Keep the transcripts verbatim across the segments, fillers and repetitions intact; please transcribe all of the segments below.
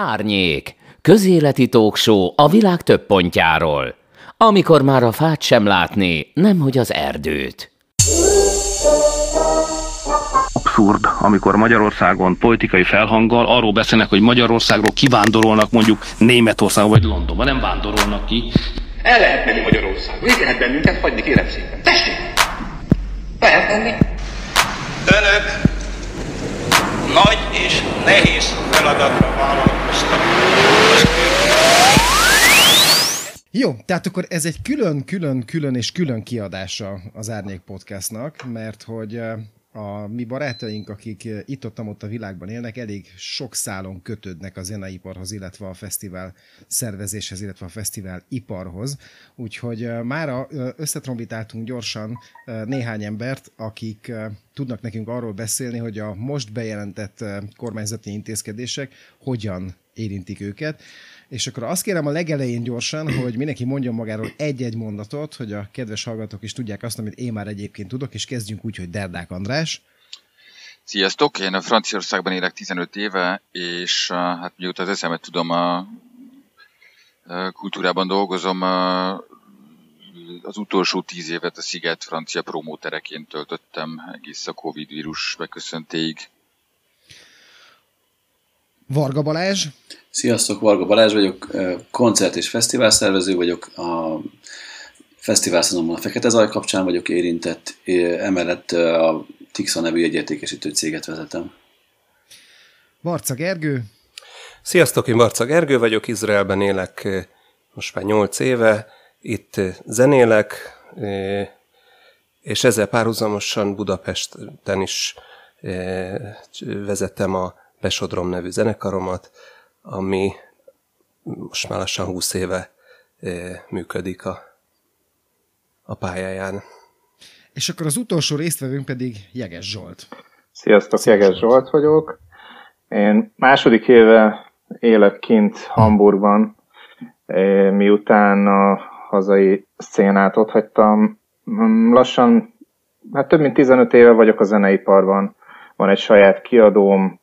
Árnyék. Közéleti talkshow a világ több pontjáról. Amikor már a fát sem látni, nemhogy az erdőt. Abszurd, amikor Magyarországon politikai felhanggal arról beszélnek, hogy Magyarországról kivándorolnak mondjuk Németországba vagy Londonba. Nem vándorolnak ki. El lehet menni Magyarország. Végre lehet bennünket hagyni, kérem szépen. Tessék! Lehet menni. Önök nagy és nehéz feladatra vállalkoztak. Jó, tehát akkor ez egy külön-külön-külön és külön kiadása az Árnyék Podcastnak, mert hogy a mi barátaink, akik itt-ottam ott a világban élnek, elég sok szálon kötődnek a zeneiparhoz, illetve a fesztivál szervezéshez, illetve a fesztivál iparhoz. Úgyhogy mára összetrombitáltunk gyorsan néhány embert, akik tudnak nekünk arról beszélni, hogy a most bejelentett kormányzati intézkedések hogyan érintik őket. És akkor azt kérem a legelején gyorsan, hogy mindenki mondjon magáról egy-egy mondatot, hogy a kedves hallgatók is tudják azt, amit én már egyébként tudok, és kezdjünk úgy, hogy Derdák András. Sziasztok, én Franciaországban élek tizenöt éve, és hát mióta az eszemet tudom, a kultúrában dolgozom, az utolsó tíz évet a Sziget francia promótereként töltöttem egész a Covid vírus beköszöntéig. Varga Balázs. Sziasztok, Varga Balázs vagyok, koncert- és fesztiválszervező vagyok, a fesztiválszezonban a Fekete Zaj kapcsán vagyok érintett, emellett a TIXA nevű jegyértékesítő céget vezetem. Barcza Gergő. Sziasztok, én Barcza Gergő vagyok, Izraelben élek most már nyolc éve, itt zenélek, és ezzel párhuzamosan Budapesten is vezetem a Besh o droM nevű zenekaromat, ami most már lassan húsz éve működik a, a pályáján. És akkor az utolsó résztvevőnk pedig Jeges Zsolt. Sziasztok, Sziasztok. Jeges Zsolt vagyok. Én második éve élek kint Hamburgban, miután a hazai szcénát otthagytam. Lassan, hát több mint tizenöt éve vagyok a zeneiparban. Van egy saját kiadóm,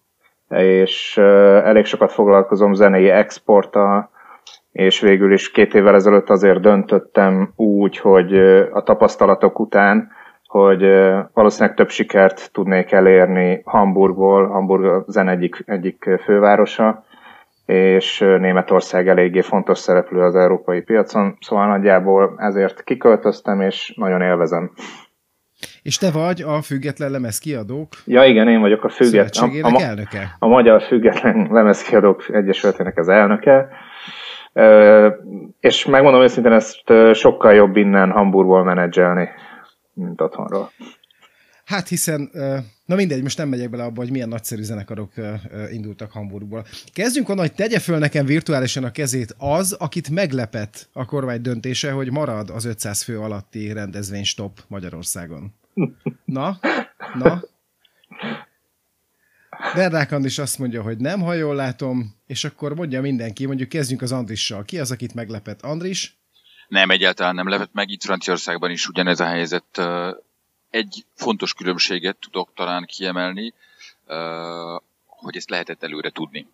és elég sokat foglalkozom zenei exporttal, és végül is két évvel ezelőtt azért döntöttem úgy, hogy a tapasztalatok után, hogy valószínűleg több sikert tudnék elérni Hamburgból, Hamburg zen egyik, egyik fővárosa, és Németország eléggé fontos szereplő az európai piacon, szóval nagyjából ezért kiköltöztem, és nagyon élvezem. És te vagy a Független Lemezkiadók? Ja igen, én vagyok a független a, a, elnöke. A Magyar Független Lemezkiadók Egyesületének az elnöke. Ö, és megmondom őszintén, ezt sokkal jobb innen Hamburgból menedzselni, mint otthonról. Hát hiszen, na mindegy, most nem megyek bele abba, hogy milyen nagyszerű zenekarok indultak Hamburgból. Kezdjünk onnan, hogy tegye föl nekem virtuálisan a kezét az, akit meglepett a kormány döntése, hogy marad az ötszáz fő alatti rendezvény stop Magyarországon. Na? Na? Derdák Andris azt mondja, hogy nem, ha jól látom, és akkor mondja mindenki, mondjuk kezdjünk az Andrissal. Ki az, akit meglepett? Andris? Nem, egyáltalán nem lepett meg. Itt Franciaországban is ugyanez a helyzet. Egy fontos különbséget tudok talán kiemelni, hogy ezt lehetett előre tudni.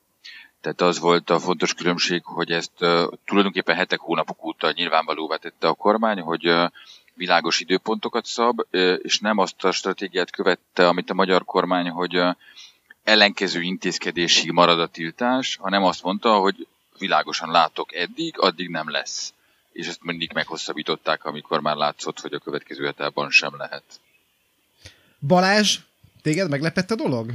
Tehát az volt a fontos különbség, hogy ezt tulajdonképpen hetek, hónapok óta nyilvánvalóvá tette a kormány, hogy világos időpontokat szab, és nem azt a stratégiát követte, amit a magyar kormány, hogy ellenkező intézkedésig marad a tiltás, hanem azt mondta, hogy világosan látok eddig, addig nem lesz. És ezt mindig meghosszabbították, amikor már látszott, hogy a következő hetában sem lehet. Balázs, téged meglepett a dolog?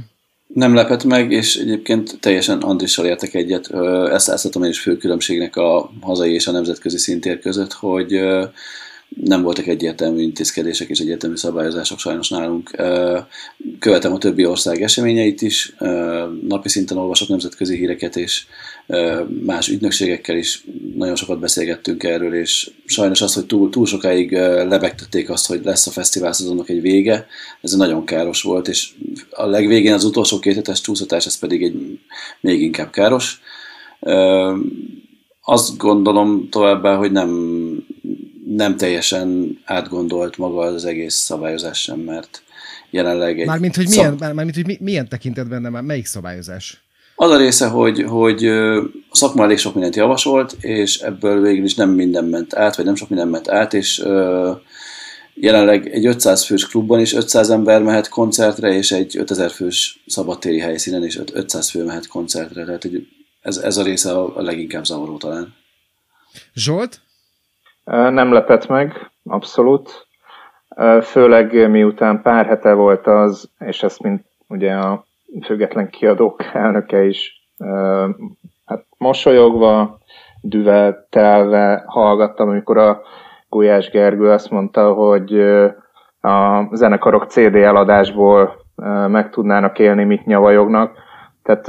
Nem lepett meg, és egyébként teljesen Andrissal értek egyet. Ezt láthatom én is fő különbségnek a hazai és a nemzetközi szintér között, hogy nem voltak egyértelmű intézkedések és egyértelmű szabályozások sajnos nálunk. Követem a többi ország eseményeit is, napi szinten olvasok nemzetközi híreket, és más ügynökségekkel is nagyon sokat beszélgettünk erről, és sajnos az, hogy túl, túl sokáig lebegtették azt, hogy lesz a fesztiválszezonnak egy vége, ez nagyon káros volt, és a legvégén az utolsó két hetes csúszatás, ez pedig egy még inkább káros. Azt gondolom továbbá, hogy nem nem teljesen átgondolt maga az egész szabályozás sem, mert jelenleg egy... Mármint, hogy milyen, szab... mármint, hogy milyen tekintetben, nem, melyik szabályozás? Az a része, hogy, hogy a szakma elég sok mindent javasolt, és ebből végül is nem minden ment át, vagy nem sok minden ment át, és jelenleg egy ötszáz fős klubban is ötszáz ember mehet koncertre, és egy ötezer fős szabadtéri helyszínen is ötszáz fő mehet koncertre. Tehát ez, ez a része a leginkább zavaró talán. Zsolt? Nem lepett meg, abszolút. Főleg miután pár hete volt az, és ezt mint ugye a független kiadók elnöke is hát mosolyogva, düveltelve hallgattam, amikor a Gulyás Gergő azt mondta, hogy a zenekarok cé dé eladásból meg tudnának élni, mit nyavajognak. Tehát,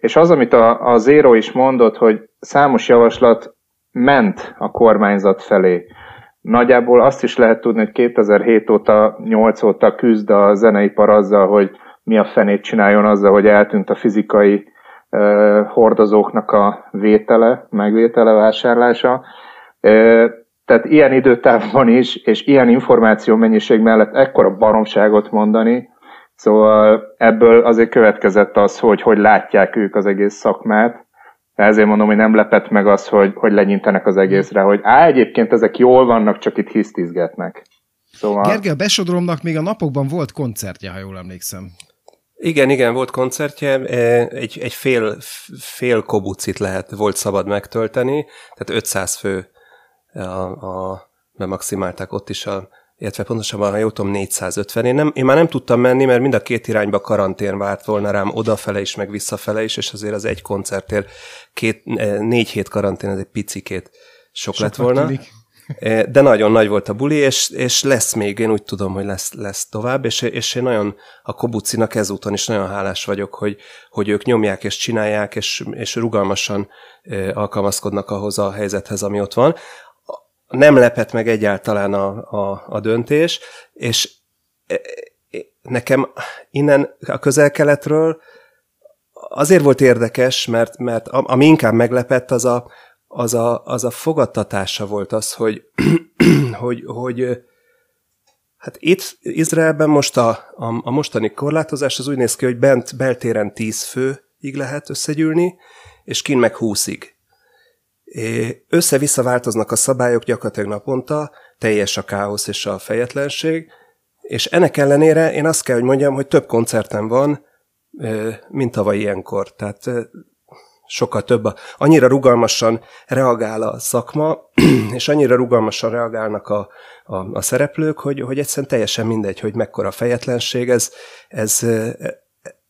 és az, amit a, a Zero is mondott, hogy számos javaslat ment a kormányzat felé. Nagyjából azt is lehet tudni, hogy kétezer-hét óta, nyolc óta küzd a zeneipar azzal, hogy mi a fenét csináljon azzal, hogy eltűnt a fizikai uh, hordozóknak a vétele, megvétele, vásárlása. Uh, tehát ilyen időtávban is, és ilyen információ mennyiség mellett ekkora baromságot mondani, szóval ebből azért következett az, hogy hogy látják ők az egész szakmát. Ezért mondom, hogy nem lepett meg az, hogy, hogy lenyintenek az egészre, hogy á, egyébként ezek jól vannak, csak itt hisztizgetnek. Szóval... Gergő, a Besh o dromnak még a napokban volt koncertje, ha jól emlékszem. Igen, igen, volt koncertje, egy, egy fél, fél kobucit lehet, volt szabad megtölteni, tehát ötszáz fő a, a, bemaximálták ott is, a, illetve pontosabban, ha jól tudom, négyszázötven. Én, nem, én már nem tudtam menni, mert mind a két irányba karantén várt volna rám, odafele is, meg visszafele is, és azért az egy koncertért két, négy hét karantén, ez egy picikét sok, sok lett volna. Tűnik. De nagyon nagy volt a buli, és, és lesz még, én úgy tudom, hogy lesz, lesz tovább, és, és én nagyon a Kobucinak ezúton is nagyon hálás vagyok, hogy, hogy ők nyomják és csinálják, és, és rugalmasan alkalmazkodnak ahhoz a helyzethez, ami ott van. Nem lepett meg egyáltalán a, a, a döntés, és nekem innen a Közel-Keletről azért volt érdekes, mert, mert ami inkább meglepett, az a Az a, az a fogadtatása volt az, hogy, hogy, hogy hát itt Izraelben most a, a, a mostani korlátozás az úgy néz ki, hogy bent beltéren tíz főig lehet összegyűlni, és kint meg húszig. Össze-vissza változnak a szabályok gyakorlatilag naponta, teljes a káosz és a fejetlenség, és ennek ellenére én azt kell, hogy mondjam, hogy több koncertem van, mint tavaly ilyenkor. Tehát sokkal több. Annyira rugalmasan reagál a szakma, és annyira rugalmasan reagálnak a, a, a szereplők, hogy, hogy egyszerűen teljesen mindegy, hogy mekkora fejetlenség, ez, ez e,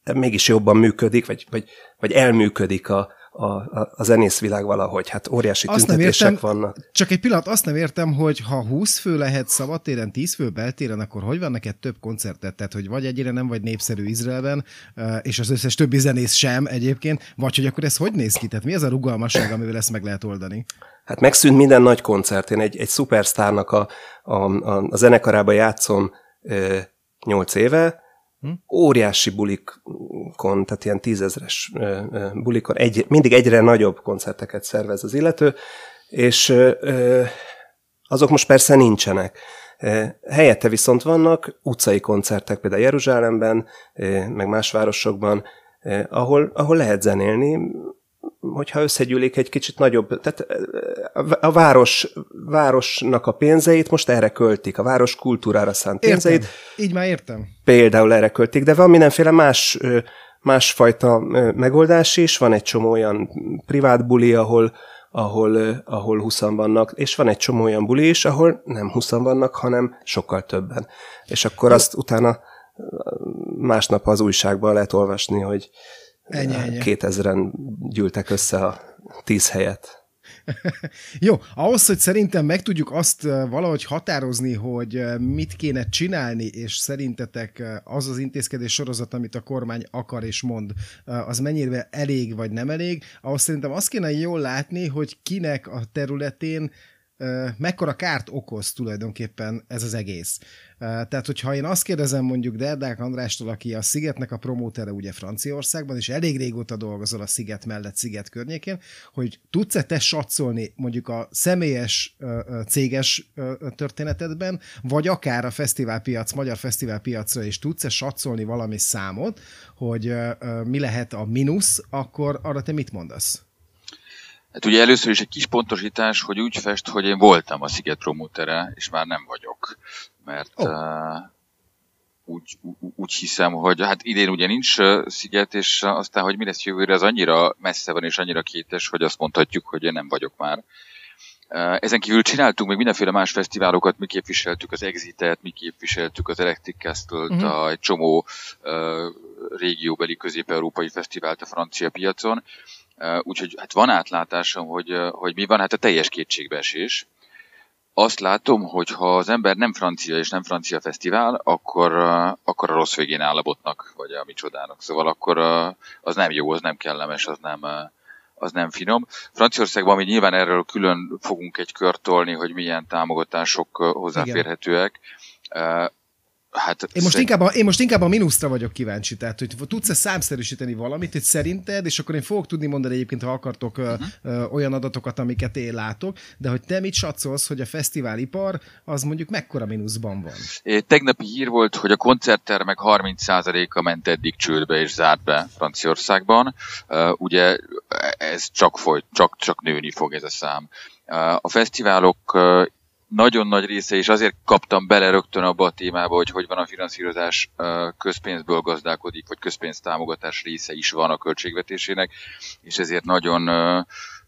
e, mégis jobban működik, vagy, vagy, vagy elműködik a, a, a zenészvilág valahogy. Hát óriási azt tüntetések nem értem, vannak. Csak egy pillanat, azt nem értem, hogy ha húsz fő lehet szabadtéren, tíz fő beltéren, akkor hogy van neked több koncertet? Tehát, hogy vagy egyre nem vagy népszerű Izraelben, és az összes többi zenész sem egyébként, vagy hogy akkor ez hogy néz ki? Tehát mi az a rugalmasság, amivel ezt meg lehet oldani? Hát megszűnt minden nagy koncert. Én egy, egy szupersztárnak a, a, a, a zenekarába játszom nyolc éve, Hm? óriási bulikon, tehát ilyen tízezres bulikon, egy, mindig egyre nagyobb koncerteket szervez az illető, és ö, azok most persze nincsenek. Helyette viszont vannak utcai koncertek, például Jeruzsálemben, meg más városokban, ahol, ahol lehet zenélni, hogyha összegyűlik egy kicsit nagyobb, tehát a város, városnak a pénzeit most erre költik, a város kultúrára szánt pénzeit. Értem. Így már értem. Például erre költik, de van mindenféle más, másfajta megoldás is, van egy csomó olyan privát buli, ahol, ahol, ahol huszan vannak, és van egy csomó olyan buli is, ahol nem huszan vannak, hanem sokkal többen. És akkor azt utána másnap az újságban lehet olvasni, hogy kétezren gyűltek össze a tíz helyet. Jó, ahhoz, hogy szerintem meg tudjuk azt valahogy határozni, hogy mit kéne csinálni, és szerintetek az az intézkedés sorozat, amit a kormány akar és mond, az mennyire elég vagy nem elég, ahhoz szerintem azt kéne jól látni, hogy kinek a területén mekkora kárt okoz tulajdonképpen ez az egész. Tehát, hogyha én azt kérdezem mondjuk Derdák Andrástól, aki a Szigetnek a promótere ugye Franciaországban, és elég régóta dolgozol a Sziget mellett, Sziget környékén, hogy tudsz-e te satszolni mondjuk a személyes, céges történetedben, vagy akár a fesztiválpiac, magyar fesztiválpiacra is tudsz-e satszolni valami számot, hogy mi lehet a mínusz, akkor arra te mit mondasz? Hát ugye először is egy kis pontosítás, hogy úgy fest, hogy én voltam a Sziget promótere, és már nem vagyok, mert oh. uh, úgy, úgy hiszem, hogy hát idén ugye nincs Sziget, és aztán, hogy mi lesz jövőre, az annyira messze van, és annyira kétes, hogy azt mondhatjuk, hogy én nem vagyok már. Uh, ezen kívül csináltunk még mindenféle más fesztiválokat, mi képviseltük az Exitet, mi képviseltük az Electric Castle-t, mm-hmm. a, egy csomó uh, régióbeli közép-európai fesztivált a francia piacon. Uh, úgyhogy hát van átlátásom, hogy, uh, hogy mi van, hát a teljes kétségbeesés. Azt látom, hogy ha az ember nem francia és nem francia fesztivál, akkor, uh, akkor a rossz végén áll a botnak, vagy a micsodának. Szóval akkor uh, az nem jó, az nem kellemes, az nem, uh, az nem finom. Franciaországban mi nyilván erről külön fogunk egy kört tolni, hogy milyen támogatások uh, hozzáférhetőek. Uh, Hát, én, most szerint... inkább a, én most inkább a mínuszra vagyok kíváncsi, tehát hogy tudsz-e számszerűsíteni valamit, hogy szerinted, és akkor én fogok tudni mondani egyébként, ha akartok uh-huh. ö, olyan adatokat, amiket én látok, de hogy te mit satszolsz, hogy a fesztiválipar az mondjuk mekkora mínuszban van? É, tegnapi hír volt, hogy a koncerttermek harminc százaléka ment eddig csődbe és zárt be Franciaországban, uh, ugye ez csak folyt, csak, csak nőni fog ez a szám. Uh, a fesztiválok uh, nagyon nagy része, és azért kaptam bele rögtön abba a témába, hogy hogy van a finanszírozás, közpénzből gazdálkodik, vagy közpénztámogatás része is van a költségvetésének, és ezért nagyon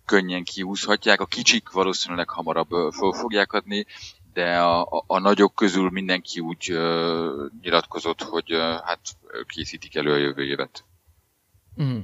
könnyen kiúszhatják. A kicsik valószínűleg hamarabb föl fogják adni, de a, a, a nagyok közül mindenki úgy nyilatkozott, hogy hát készítik elő a jövő évet. Mm.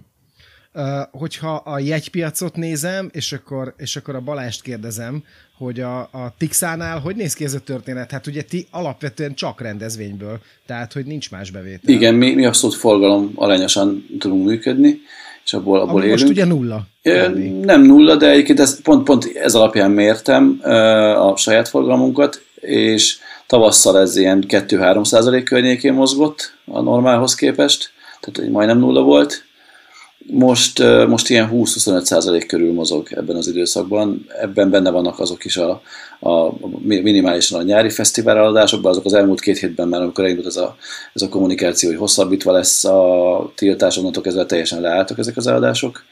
Hogyha a jegypiacot nézem, és akkor, és akkor a Balást kérdezem, hogy a, a TIXA-nál hogy néz ki ez a történet? Hát ugye ti alapvetően csak rendezvényből, tehát hogy nincs más bevétel. Igen, mi, mi abszolút forgalom arányosan tudunk működni, és abból, abból élünk. Most ugye nulla. É, nem nulla, de egyébként ez, pont, pont ez alapján mértem a saját forgalmunkat, és tavasszal ez ilyen kettő-három százalék környékén mozgott a normálhoz képest, tehát majdnem nulla volt. Most, most ilyen húsz-huszonöt százalék körül mozog ebben az időszakban. Ebben benne vannak azok is a, a minimálisan a nyári fesztiváladásokban, azok az elmúlt két hétben már, amikor elindult ez a, ez a kommunikáció, hogy hosszabbítva lesz a tiltás, onnantól kezdve teljesen leálltak ezek az eladások,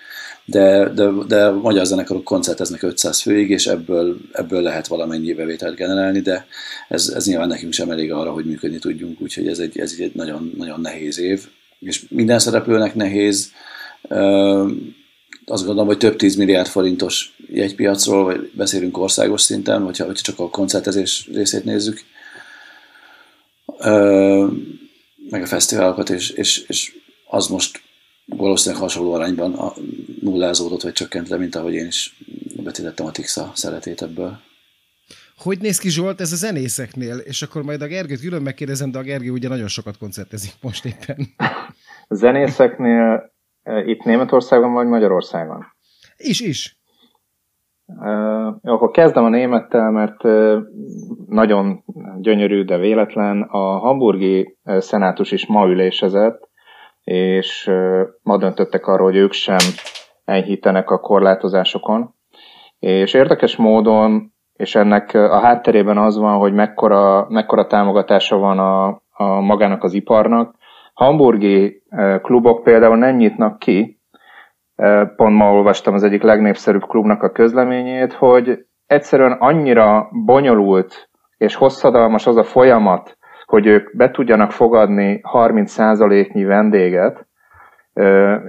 de, de, de magyar zenekarok koncerteznek ötszáz főig, és ebből, ebből lehet valamennyi bevételt generálni, de ez, ez nyilván nekünk sem elég arra, hogy működni tudjunk, úgyhogy ez egy, ez egy nagyon, nagyon nehéz év, és minden szereplőnek nehéz. Uh, azt gondolom, hogy több tíz milliárd forintos jegypiacról, vagy beszélünk országos szinten, hogyha, hogyha csak a koncertezés részét nézzük, uh, meg a fesztiválokat, és, és, és az most valószínűleg hasonló arányban nullázódott, vagy csökkent le, mint ahogy én is betétettem a TIXA szeletét ebből. Hogy néz ki, Zsolt, ez a zenészeknél? És akkor majd a Gergőt külön megkérdezem, de a Gergő ugye nagyon sokat koncertezik most éppen. A zenészeknél itt Németországon vagy Magyarországon? Is, is. Uh, akkor kezdem a némettel, mert uh, nagyon gyönyörű, de véletlen. A hamburgi uh, szenátus is ma ülésezett, és uh, ma döntöttek arról, hogy ők sem enyhítenek a korlátozásokon. És érdekes módon, és ennek a hátterében az van, hogy mekkora, mekkora támogatása van a, a magának az iparnak. Hamburgi klubok például nem nyitnak ki, pont ma olvastam az egyik legnépszerűbb klubnak a közleményét, hogy egyszerűen annyira bonyolult és hosszadalmas az a folyamat, hogy ők be tudjanak fogadni harminc százaléknyi vendéget.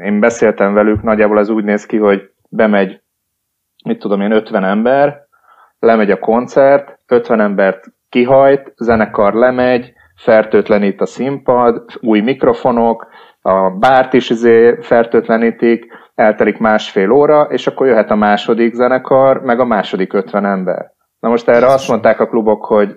Én beszéltem velük, nagyjából ez úgy néz ki, hogy bemegy, mit tudom én, ötven ember, lemegy a koncert, ötven embert kihajt, zenekar lemegy, fertőtlenít a színpad, új mikrofonok, a bárt is izé fertőtlenítik, eltelik másfél óra, és akkor jöhet a második zenekar, meg a második ötven ember. Na most erre azt mondták a klubok, hogy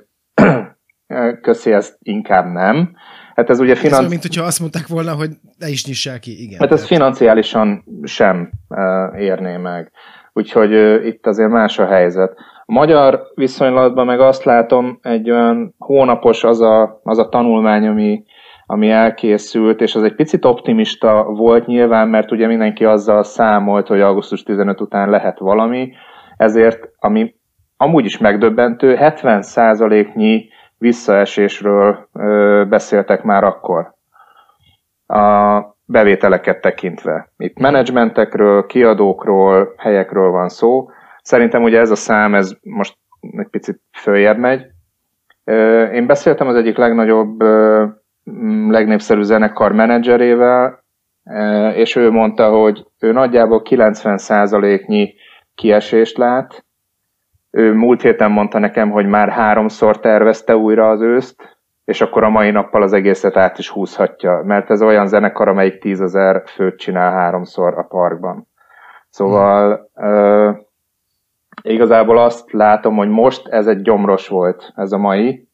köszi, ezt inkább nem. Hát ez ugye financi... ez olyan, mint hogyha azt mondták volna, hogy ne is nyissák ki, igen. Hát ez tehát... financiálisan sem uh, érné meg. úgyhogy uh, itt azért más a helyzet. A magyar viszonylatban meg azt látom, egy olyan hónapos az a, az a tanulmány, ami, ami elkészült, és az egy picit optimista volt nyilván, mert ugye mindenki azzal számolt, hogy augusztus tizenötödike után lehet valami, ezért, ami amúgy is megdöbbentő, hetven százaléknyi visszaesésről ö, beszéltek már akkor a bevételeket tekintve. Itt menedzsmentekről, kiadókról, helyekről van szó. Szerintem ugye ez a szám, ez most egy picit följebb megy. Ö, én beszéltem az egyik legnagyobb, ö, legnépszerű zenekar menedzserével, ö, és ő mondta, hogy ő nagyjából kilencven százaléknyi kiesést lát. Ő múlt héten mondta nekem, hogy már háromszor tervezte újra az őszt, és akkor a mai nappal az egészet át is húzhatja, mert ez olyan zenekar, amelyik tízezer főt csinál háromszor a parkban. Szóval euh, igazából azt látom, hogy most ez egy gyomros volt, ez a mai,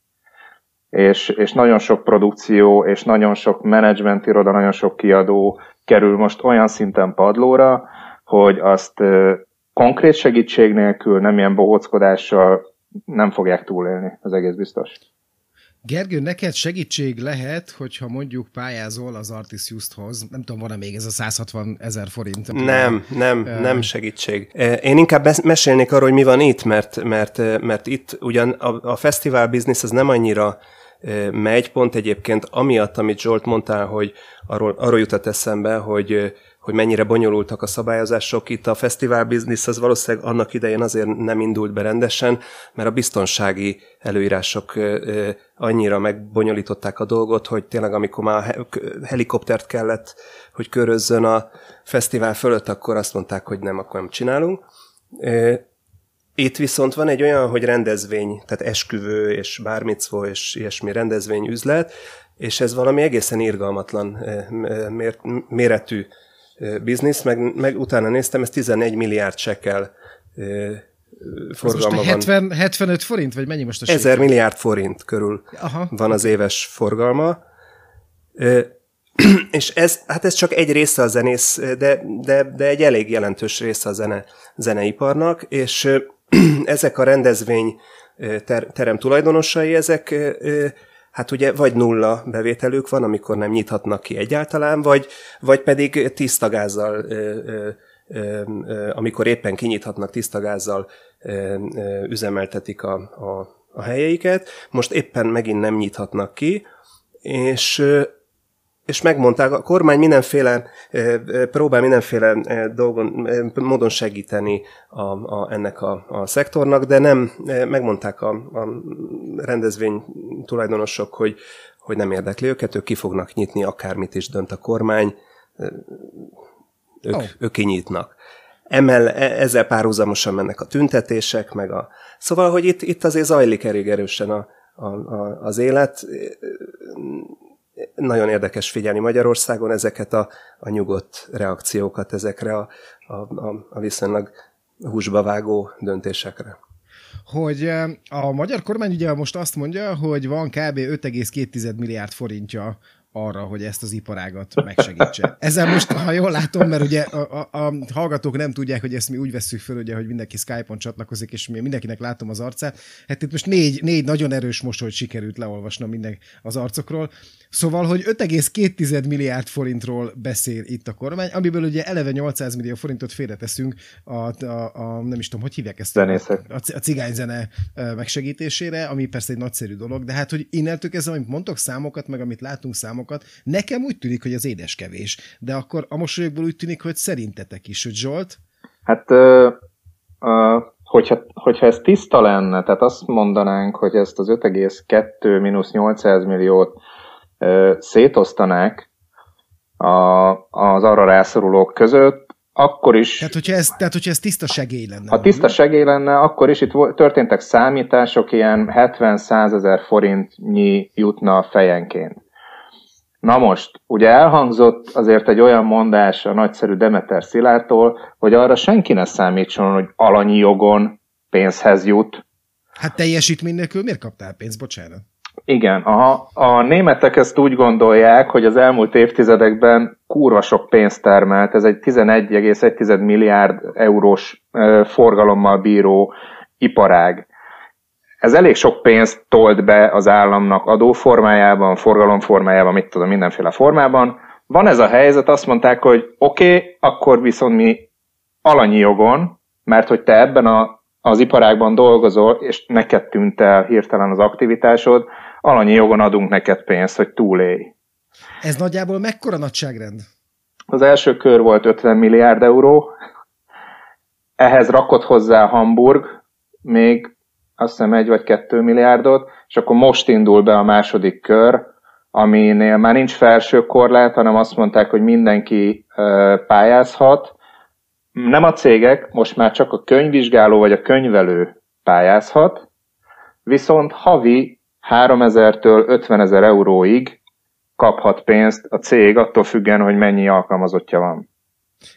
és, és nagyon sok produkció, és nagyon sok menedzsment iroda, nagyon sok kiadó kerül most olyan szinten padlóra, hogy azt euh, konkrét segítség nélkül, nem ilyen bohóckodással nem fogják túlélni, az egész biztos. Gergő, neked segítség lehet, hogyha mondjuk pályázol az Artisiusthoz, nem tudom, van-e még ez a száz hatvan ezer forint? Nem, nem, nem segítség. Én inkább mesélnék arról, hogy mi van itt, mert, mert, mert itt ugyan a, a fesztivál biznisz az nem annyira megy, pont egyébként amiatt, amit Zsolt mondtál, hogy arról, arról jutott eszembe, hogy hogy mennyire bonyolultak a szabályozások. Itt a fesztivál biznisz az valószínűleg annak idején azért nem indult be rendesen, mert a biztonsági előírások annyira megbonyolították a dolgot, hogy tényleg amikor már helikoptert kellett, hogy körözzön a fesztivál fölött, akkor azt mondták, hogy nem, akkor nem csinálunk. Itt viszont van egy olyan, hogy rendezvény, tehát esküvő és bar micva és ilyesmi rendezvényüzlet, és ez valami egészen irgalmatlan méretű biznisz, meg, meg utána néztem, ez tizenegy milliárd csekkel forgalma van. hetven, hetvenöt forint, vagy mennyi most a ezer sétlen? Milliárd forint körül Aha. van az éves forgalma. Ö, és ez, hát ez csak egy része a zenész, de, de, de egy elég jelentős része a zene, zeneiparnak, és ö, ezek a rendezvény ter, terem tulajdonosai, ezek ö, hát ugye vagy nulla bevételük van, amikor nem nyithatnak ki egyáltalán, vagy, vagy pedig tiszta gázzal, amikor éppen kinyithatnak, tiszta gázzal üzemeltetik a, a, a helyeiket. Most éppen megint nem nyithatnak ki, és, és megmondták, a kormány mindenféle, próbál mindenféle dolgon, módon segíteni a, a, ennek a, a szektornak, de nem, megmondták a, a rendezvény tulajdonosok, hogy, hogy nem érdekli őket, ők ki fognak nyitni, akármit is dönt a kormány, ők, oh. ők kinyitnak. Emel, ezzel párhuzamosan mennek a tüntetések, meg a... Szóval, hogy itt, itt azért zajlik elég erősen a, a, a, az élet. Nagyon érdekes figyelni Magyarországon ezeket a, a nyugodt reakciókat ezekre a, a, a, a viszonylag húsba vágó döntésekre. Hogy a magyar kormány ugye most azt mondja, hogy van kb. öt egész két milliárd forintja arra, hogy ezt az iparágat megsegítse. Ezzel most, ha jól látom, mert ugye a, a, a hallgatók nem tudják, hogy ezt mi úgy vesszük föl, ugye, hogy mindenki Skype-on csatlakozik, és mindenkinek látom az arcát. Hát itt most négy, négy nagyon erős mosolyt sikerült leolvasnom minden az arcokról. Szóval, hogy öt egész két milliárd forintról beszél itt a kormány, amiből ugye eleve nyolcszáz millió forintot félreteszünk a, a, a nem is tudom, hogy hívják ezt a, a cigányzene megsegítésére, ami persze egy nagyszerű dolog, de hát, hogy innentől kezdve, amit mondtok számokat, meg amit látunk számokat, nekem úgy tűnik, hogy az édes kevés, de akkor a mosolyokból úgy tűnik, hogy szerintetek is, hogy Zsolt? Hát, ö, ö, hogyha, hogyha ez tiszta lenne, tehát azt mondanánk, hogy ezt az öt egész kettő mínusz nyolcszáz milliót ö, szétosztanák a, az arra rászorulók között, akkor is... Tehát hogyha, ez, tehát, hogyha ez tiszta segély lenne. Ha tiszta segély lenne, akkor is itt történtek számítások, ilyen hetven-százezer forintnyi jutna fejenként. Na most, ugye elhangzott azért egy olyan mondás a nagyszerű Demeter Szilártól, hogy arra senki ne számítson, hogy alanyi jogon pénzhez jut. Hát teljesítmény nélkül miért kaptál pénzt, bocsánat? Igen, aha. A németek ezt úgy gondolják, hogy az elmúlt évtizedekben kurva sok pénzt termelt. Ez egy tizenegy egész egy milliárd eurós forgalommal bíró iparág. Ez elég sok pénzt tolt be az államnak adóformájában, forgalomformájában, mit tudom, mindenféle formában. Van ez a helyzet, azt mondták, hogy oké, okay, akkor viszont mi alanyi jogon, mert hogy te ebben a, az iparágban dolgozol, és neked tűnt el hirtelen az aktivitásod, alanyi jogon adunk neked pénzt, hogy túlélj. Ez nagyjából mekkora nagyságrend? Az első kör volt ötven milliárd euró, ehhez rakott hozzá Hamburg, még azt hiszem egy vagy kettő milliárdot, és akkor most indul be a második kör, aminél már nincs felső korlát, hanem azt mondták, hogy mindenki pályázhat. Nem a cégek, most már csak a könyvvizsgáló vagy a könyvelő pályázhat, viszont havi háromezertől ötvenezer euróig kaphat pénzt a cég, attól függően, hogy mennyi alkalmazottja van.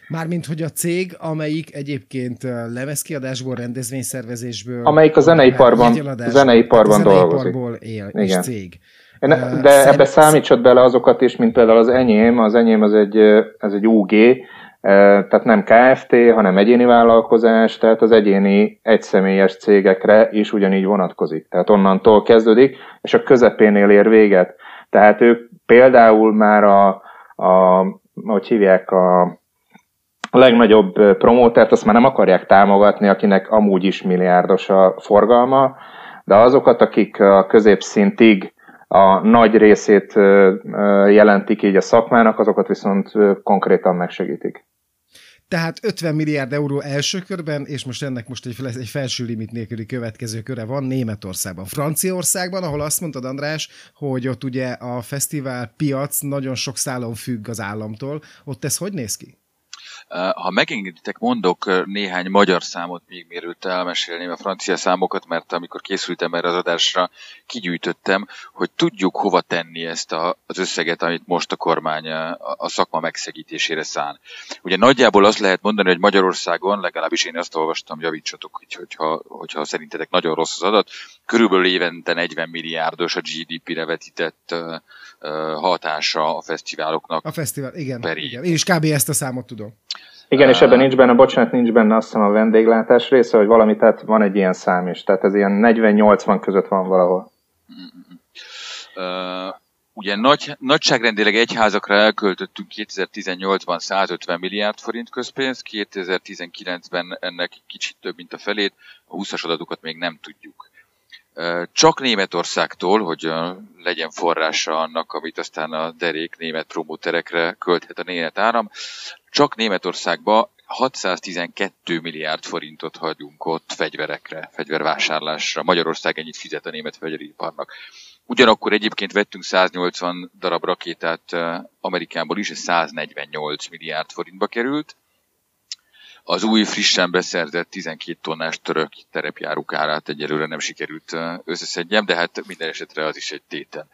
Mármint, hogy a cég, amelyik egyébként lemezkiadásból, rendezvényszervezésből... Amelyik a zeneiparban, zeneiparban dolgozik. Él, és cég. De Szerint... ebbe számítsad bele azokat is, mint például az enyém. Az enyém az egy, az egy u gé, tehát nem ká eff té, hanem egyéni vállalkozás, tehát az egyéni egyszemélyes cégekre is ugyanígy vonatkozik. Tehát onnantól kezdődik, és a közepénél ér véget. Tehát ők például már a, a hogy hívják, a A legnagyobb promótert azt már nem akarják támogatni, akinek amúgy is milliárdos a forgalma, de azokat, akik a középszintig a nagy részét jelentik így a szakmának, azokat viszont konkrétan megsegítik. Tehát ötven milliárd euró első körben, és most ennek most egy, egy felső limit nélküli következő köre van Németországban. Franciaországban, ahol azt mondtad, András, hogy ott ugye a fesztivál piac nagyon sok szálon függ az államtól. Ott ez hogy néz ki? Ha megengeditek, mondok néhány magyar számot, még mielőtt elmesélném a francia számokat, mert amikor készültem erre az adásra, kigyűjtöttem, hogy tudjuk hova tenni ezt a, az összeget, amit most a kormány a, a szakma megszegítésére szán. Ugye nagyjából azt lehet mondani, hogy Magyarországon, legalábbis én azt olvastam, javítsatok, hogyha, hogyha szerintetek nagyon rossz az adat, körülbelül évente negyven milliárdos a gé dé pére vetített uh, uh, hatása a fesztiváloknak. A fesztivál, igen, igen. Én is kb. Ezt a számot tudom. Igen, és ebben nincs benne, bocsánat, nincs benne azt hiszem a vendéglátás része, hogy valami, tehát van egy ilyen szám is, tehát ez ilyen negyven-nyolcvan között van valahol. Uh, ugye nagy, nagyságrendileg egyházakra elköltöttünk kétezer-tizennyolcban százötven milliárd forint közpénzt, kétezer-tizenkilencben ennek kicsit több, mint a felét, a húszas adatokat még nem tudjuk. Csak Németországtól, hogy legyen forrása annak, amit aztán a derék német promóterekre költhet a német állam, csak Németországba hatszáztizenkét milliárd forintot hagyunk ott fegyverekre, fegyvervásárlásra. Magyarország ennyit fizet a német fegyveriparnak. Ugyanakkor egyébként vettünk száznyolcvan darab rakétát Amerikából is, és száznegyvennyolc milliárd forintba került. Az új, frissen beszerzett tizenkét tonnás török terepjáruk árát egyelőre nem sikerült összeszedjem, de hát minden esetre az is egy tétel.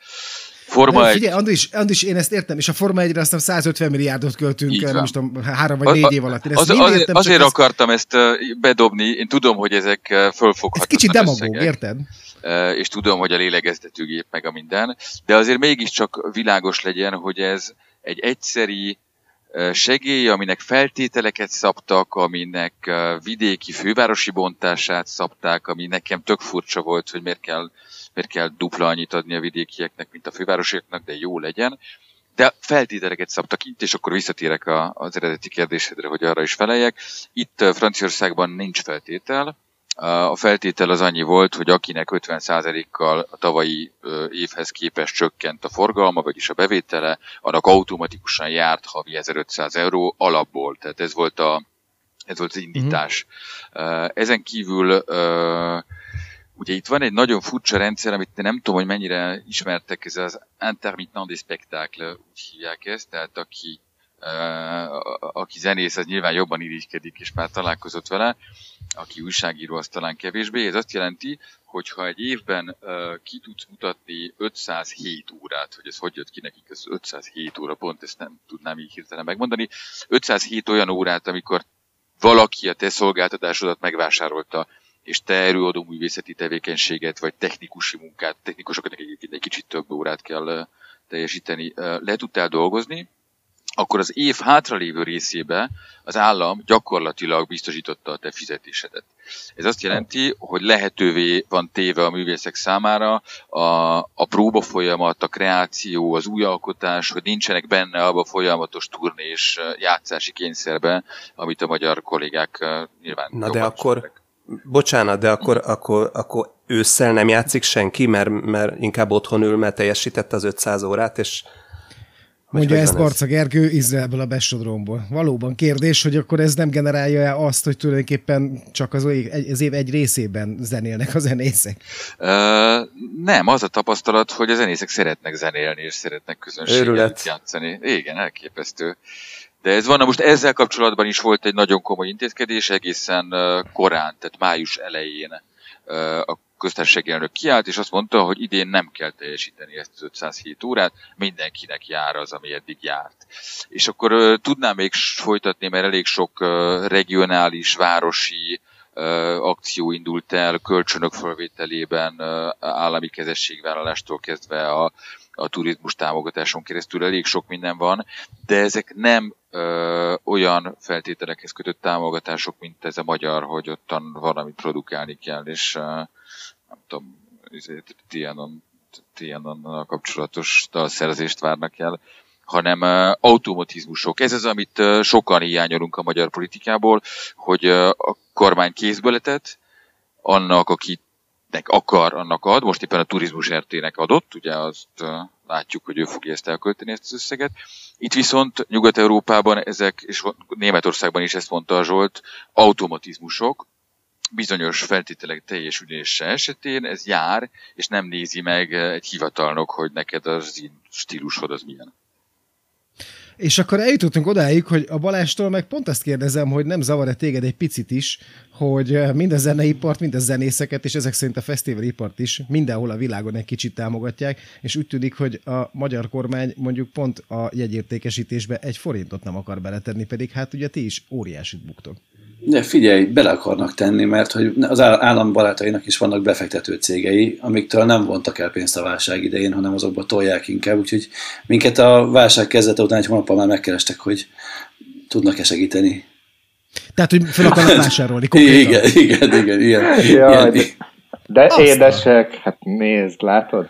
Forma egy... Figyelj, Andris, Andris, én ezt értem, és a Forma egyre aztán százötven milliárdot költünk, nem is tudom, három vagy négy év alatt. Az, az, értem, azért ezt... akartam ezt bedobni, én tudom, hogy ezek fölfoghatatlan ez kicsit demagóg, érted? És tudom, hogy a lélegeztetőgép meg a minden, de azért mégiscsak világos legyen, hogy ez egy egyszeri segély, aminek feltételeket szabtak, aminek vidéki fővárosi bontását szabták, ami nekem tök furcsa volt, hogy miért kell, miért kell dupla annyit adni a vidékieknek, mint a fővárosiaknak, de jó legyen. De feltételeket szabtak itt, és akkor visszatérek az eredeti kérdésedre, hogy arra is feleljek. Itt Franciaországban nincs feltétel. A feltétel az annyi volt, hogy akinek ötven százalékkal a tavalyi évhez képest csökkent a forgalma, vagyis a bevétele, annak automatikusan járt havi ezerötszáz euró alapból. Tehát ez volt, a, ez volt az indítás. Mm-hmm. Ezen kívül ugye itt van egy nagyon furcsa rendszer, amit nem tudom, hogy mennyire ismertek, ez az intermittent des spectacles, úgy hívják ezt, tehát aki aki zenész, az nyilván jobban irigykedik, és már találkozott vele, aki újságíró, az talán kevésbé. Ez azt jelenti, hogy ha egy évben ki tudsz mutatni ötszázhét órát, hogy ez hogy jött ki nekik, ez ötszázhét óra, pont ezt nem tudnám így hirtelen megmondani, ötszázhét olyan órát, amikor valaki a te szolgáltatásodat megvásárolta, és te előadó művészeti tevékenységet, vagy technikusi munkát, technikusoknak egyébként egy kicsit több órát kell teljesíteni, le tudtál dolgozni, akkor az év hátralévő részébe az állam gyakorlatilag biztosította a te fizetésedet. Ez azt jelenti, hogy lehetővé van téve a művészek számára a, a próba folyamat, a kreáció, az új alkotás, hogy nincsenek benne abba a folyamatos turnés játszási kényszerbe, amit a magyar kollégák nyilván... Na de akkor... Szedek. Bocsánat, de akkor, akkor, akkor ősszel nem játszik senki, mert, mert inkább otthon ül, mert teljesítette az ötszáz órát, és... Mondja ezt Barcza Gergő Izraelből, a Besh o dromból. Valóban kérdés, hogy akkor ez nem generálja-e azt, hogy tulajdonképpen csak az év egy részében zenélnek a zenészek? Uh, nem, az a tapasztalat, hogy a zenészek szeretnek zenélni, és szeretnek közönséget játszani. Igen, elképesztő. De ez van, most ezzel kapcsolatban is volt egy nagyon komoly intézkedés, egészen korán, tehát május elején a köztársasági elnök kiállt, és azt mondta, hogy idén nem kell teljesíteni ezt az ötszázhét órát, mindenkinek jár az, ami eddig járt. És akkor tudnám még folytatni, mert elég sok regionális, városi akció indult el, kölcsönök felvételében, állami kezességvállalástól kezdve a a turizmus támogatáson keresztül elég sok minden van, de ezek nem ö, olyan feltételekhez kötött támogatások, mint ez a magyar, hogy ottan valamit produkálni kell, és ö, nem tudom, Tianon, Tianonnal kapcsolatos dalszerzést várnak el, hanem ö, automatizmusok. Ez az, amit ö, sokan hiányolunk a magyar politikából, hogy ö, a kormány kézböletet annak, akit akar, annak ad, most éppen a turizmus er té-nek adott, ugye azt látjuk, hogy ő fogja ezt elkölteni, ezt az összeget. Itt viszont Nyugat-Európában ezek, és Németországban is ezt mondta a Zsolt, automatizmusok, bizonyos feltételek teljesülése esetén ez jár, és nem nézi meg egy hivatalnok, hogy neked az stílusod az milyen. És akkor eljutottunk odáig, hogy a Balástól meg pont azt kérdezem, hogy nem zavar-e téged egy picit is, hogy mind a zeneipart, mind a zenészeket, és ezek szerint a fesztiválipart is mindenhol a világon egy kicsit támogatják, és úgy tűnik, hogy a magyar kormány mondjuk pont a jegyértékesítésbe egy forintot nem akar beletenni, pedig hát ugye ti is óriásit buktok. De figyelj, bele akarnak tenni, mert hogy az állam barátainak is vannak befektető cégei, amiktől nem vontak el pénzt a válság idején, hanem azokba tolják inkább, úgyhogy minket a válság kezdete után egy hónappal már megkerestek, hogy tudnak-e segíteni. Tehát, hogy fel akarnak vásárolni konkrétan. Igen, igen, igen, igen. Jaj, de de édesek, hát nézd, látod?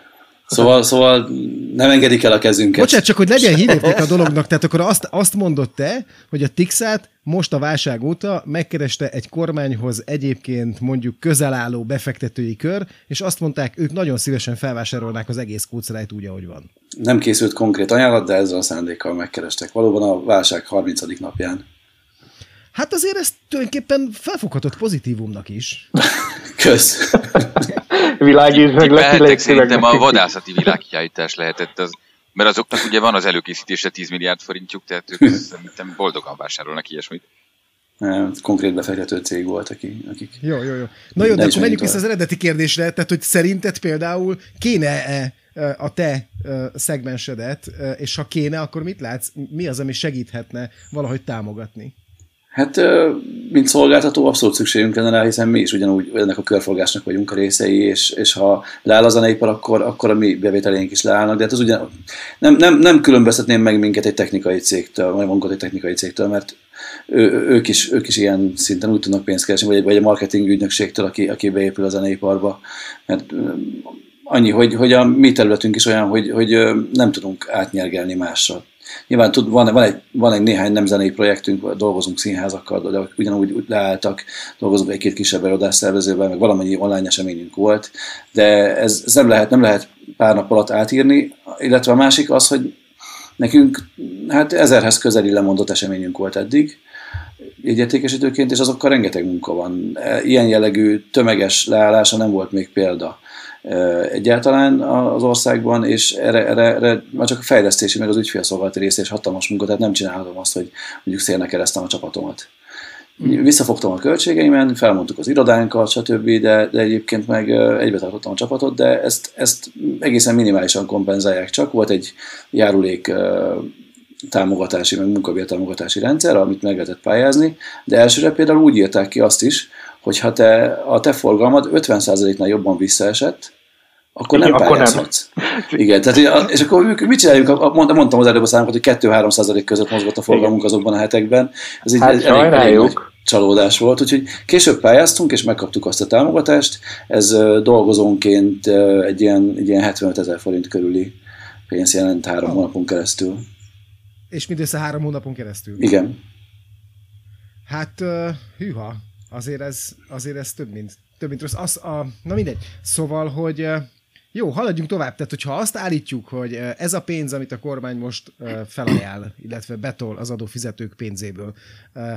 Szóval, szóval nem engedik el a kezünket. Bocsánat, csak hogy legyen hírérték a dolognak, tehát akkor azt, azt mondod te, hogy a TIXát most a válság óta megkereste egy kormányhoz egyébként mondjuk közelálló befektetői kör, és azt mondták, ők nagyon szívesen felvásárolnák az egész kócelájt úgy, ahogy van. Nem készült konkrét ajánlat, de ezzel a szándékkal megkerestek. Valóban a válság harmincadik napján. Hát azért ez tulajdonképpen felfoghatott pozitívumnak is. Kösz. Világízmeg lehetett szerintem a vadászati világkiállítás lehetett az, mert azoknak ugye van az előkészítésre tíz milliárd forintjuk, tehát ők szerintem boldogan vásárolnak ilyesmit. Konkrét befektető cég volt, akik... akik jó, jó, jó. Na jó, de akkor menjünk vissza az eredeti kérdésre, tehát hogy szerinted például kéne-e a te szegmensedet, és ha kéne, akkor mit látsz? Mi az, ami segíthetne valahogy támogatni? Hát, mint szolgáltató abszolút szükségünk lenne rá, hiszen mi is ugyanúgy ennek a körforgásnak vagyunk a részei, és, és ha leáll a zeneipar, akkor, akkor a mi bevételeink is leállnak, de hát az ugyan, nem, nem, nem különböztetném meg minket egy technikai cégtől, vagy magunkat egy technikai cégtől, mert ő, ők, is, ők is ilyen szinten úgy tudnak pénzt keresni, vagy egy, vagy egy marketing ügynökségtől, aki, aki beépül a zeneiparba, mert annyi, hogy, hogy a mi területünk is olyan, hogy, hogy nem tudunk átnyergelni másra. Nyilván tud, van, van, egy, van egy néhány nem zenei projektünk, dolgozunk színházakkal, de ugyanúgy leálltak, dolgozunk egy-két kisebb előadás szervezővel, meg valamennyi online eseményünk volt, de ez, ez nem, lehet, nem lehet pár nap alatt átírni, illetve a másik az, hogy nekünk hát ezerhez közeli lemondott eseményünk volt eddig, jegyértékesítőként, és azokkal rengeteg munka van. Ilyen jellegű tömeges leállása nem volt még példa egyáltalán az országban, és erre, erre, erre már csak a fejlesztési, meg az ügyfélszolgálati része és hatalmas munka, tehát nem csinálhatom azt, hogy mondjuk szélnek keresztem a csapatomat. Visszafogtam a költségeimen, felmondtuk az irodánkat, stb., de, de egyébként meg egybe tartottam a csapatot, de ezt, ezt egészen minimálisan kompenzálják csak. Volt egy járulék támogatási, meg munkabér támogatási rendszer, amit meg lehetett pályázni, de elsőre például úgy írták ki azt is, hogyha te, a te forgalmad ötven százaléknál jobban visszaesett, akkor igen, nem pályázhatsz. Nem. Igen, tehát, és akkor mit csináljuk? Mondtam az előbb a számokat, hogy kettő-három százalék között mozgott a forgalmunk azokban a hetekben. Ez így hát elég, elég, elég nagy csalódás volt, úgyhogy később pályáztunk, és megkaptuk azt a támogatást. Ez dolgozónként egy ilyen, egy ilyen hetvenöt ezer forint körüli pénz jelent három oh. hónapon keresztül. És mindössze három hónapon keresztül? Igen. Hát, hűha, azért ez, azért ez több, mint, több mint rossz. Az a, na mindegy. Szóval, hogy... Jó, haladjunk tovább. Tehát, hogyha azt állítjuk, hogy ez a pénz, amit a kormány most felajánl, illetve betol az adófizetők pénzéből,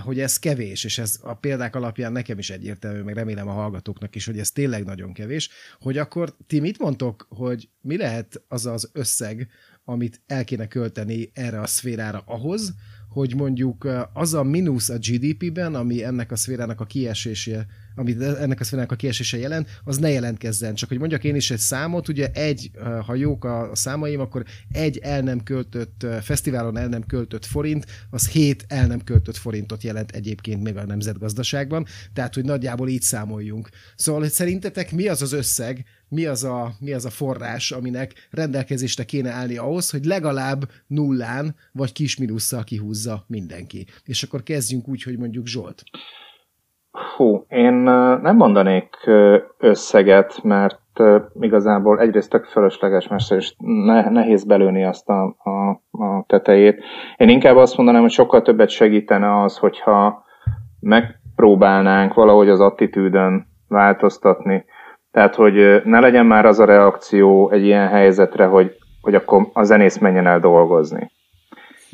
hogy ez kevés, és ez a példák alapján nekem is egyértelmű, meg remélem a hallgatóknak is, hogy ez tényleg nagyon kevés, hogy akkor ti mit mondtok, hogy mi lehet az az összeg, amit el kéne költeni erre a szférára ahhoz, hogy mondjuk az a mínusz a gé dé pében, ami ennek a szférának a kiesése, amit ennek a szférának a kiesése jelent, az ne jelentkezzen. Csak hogy mondjak én is egy számot, ugye egy, ha jók a számaim, akkor egy el nem költött, fesztiválon el nem költött forint, az hét el nem költött forintot jelent egyébként még a nemzetgazdaságban, tehát hogy nagyjából így számoljunk. Szóval hogy szerintetek mi az az összeg, mi az a, mi az a forrás, aminek rendelkezésre kéne állni ahhoz, hogy legalább nullán vagy kis minusszal kihúzza mindenki. És akkor kezdjünk úgy, hogy mondjuk Zsolt. Hú, én nem mondanék összeget, mert igazából egyrészt tök fölösleges, másrészt nehéz belőni azt a, a, a tetejét. Én inkább azt mondanám, hogy sokkal többet segítene az, hogyha megpróbálnánk valahogy az attitűdön változtatni. Tehát, hogy ne legyen már az a reakció egy ilyen helyzetre, hogy, hogy akkor a zenész menjen el dolgozni.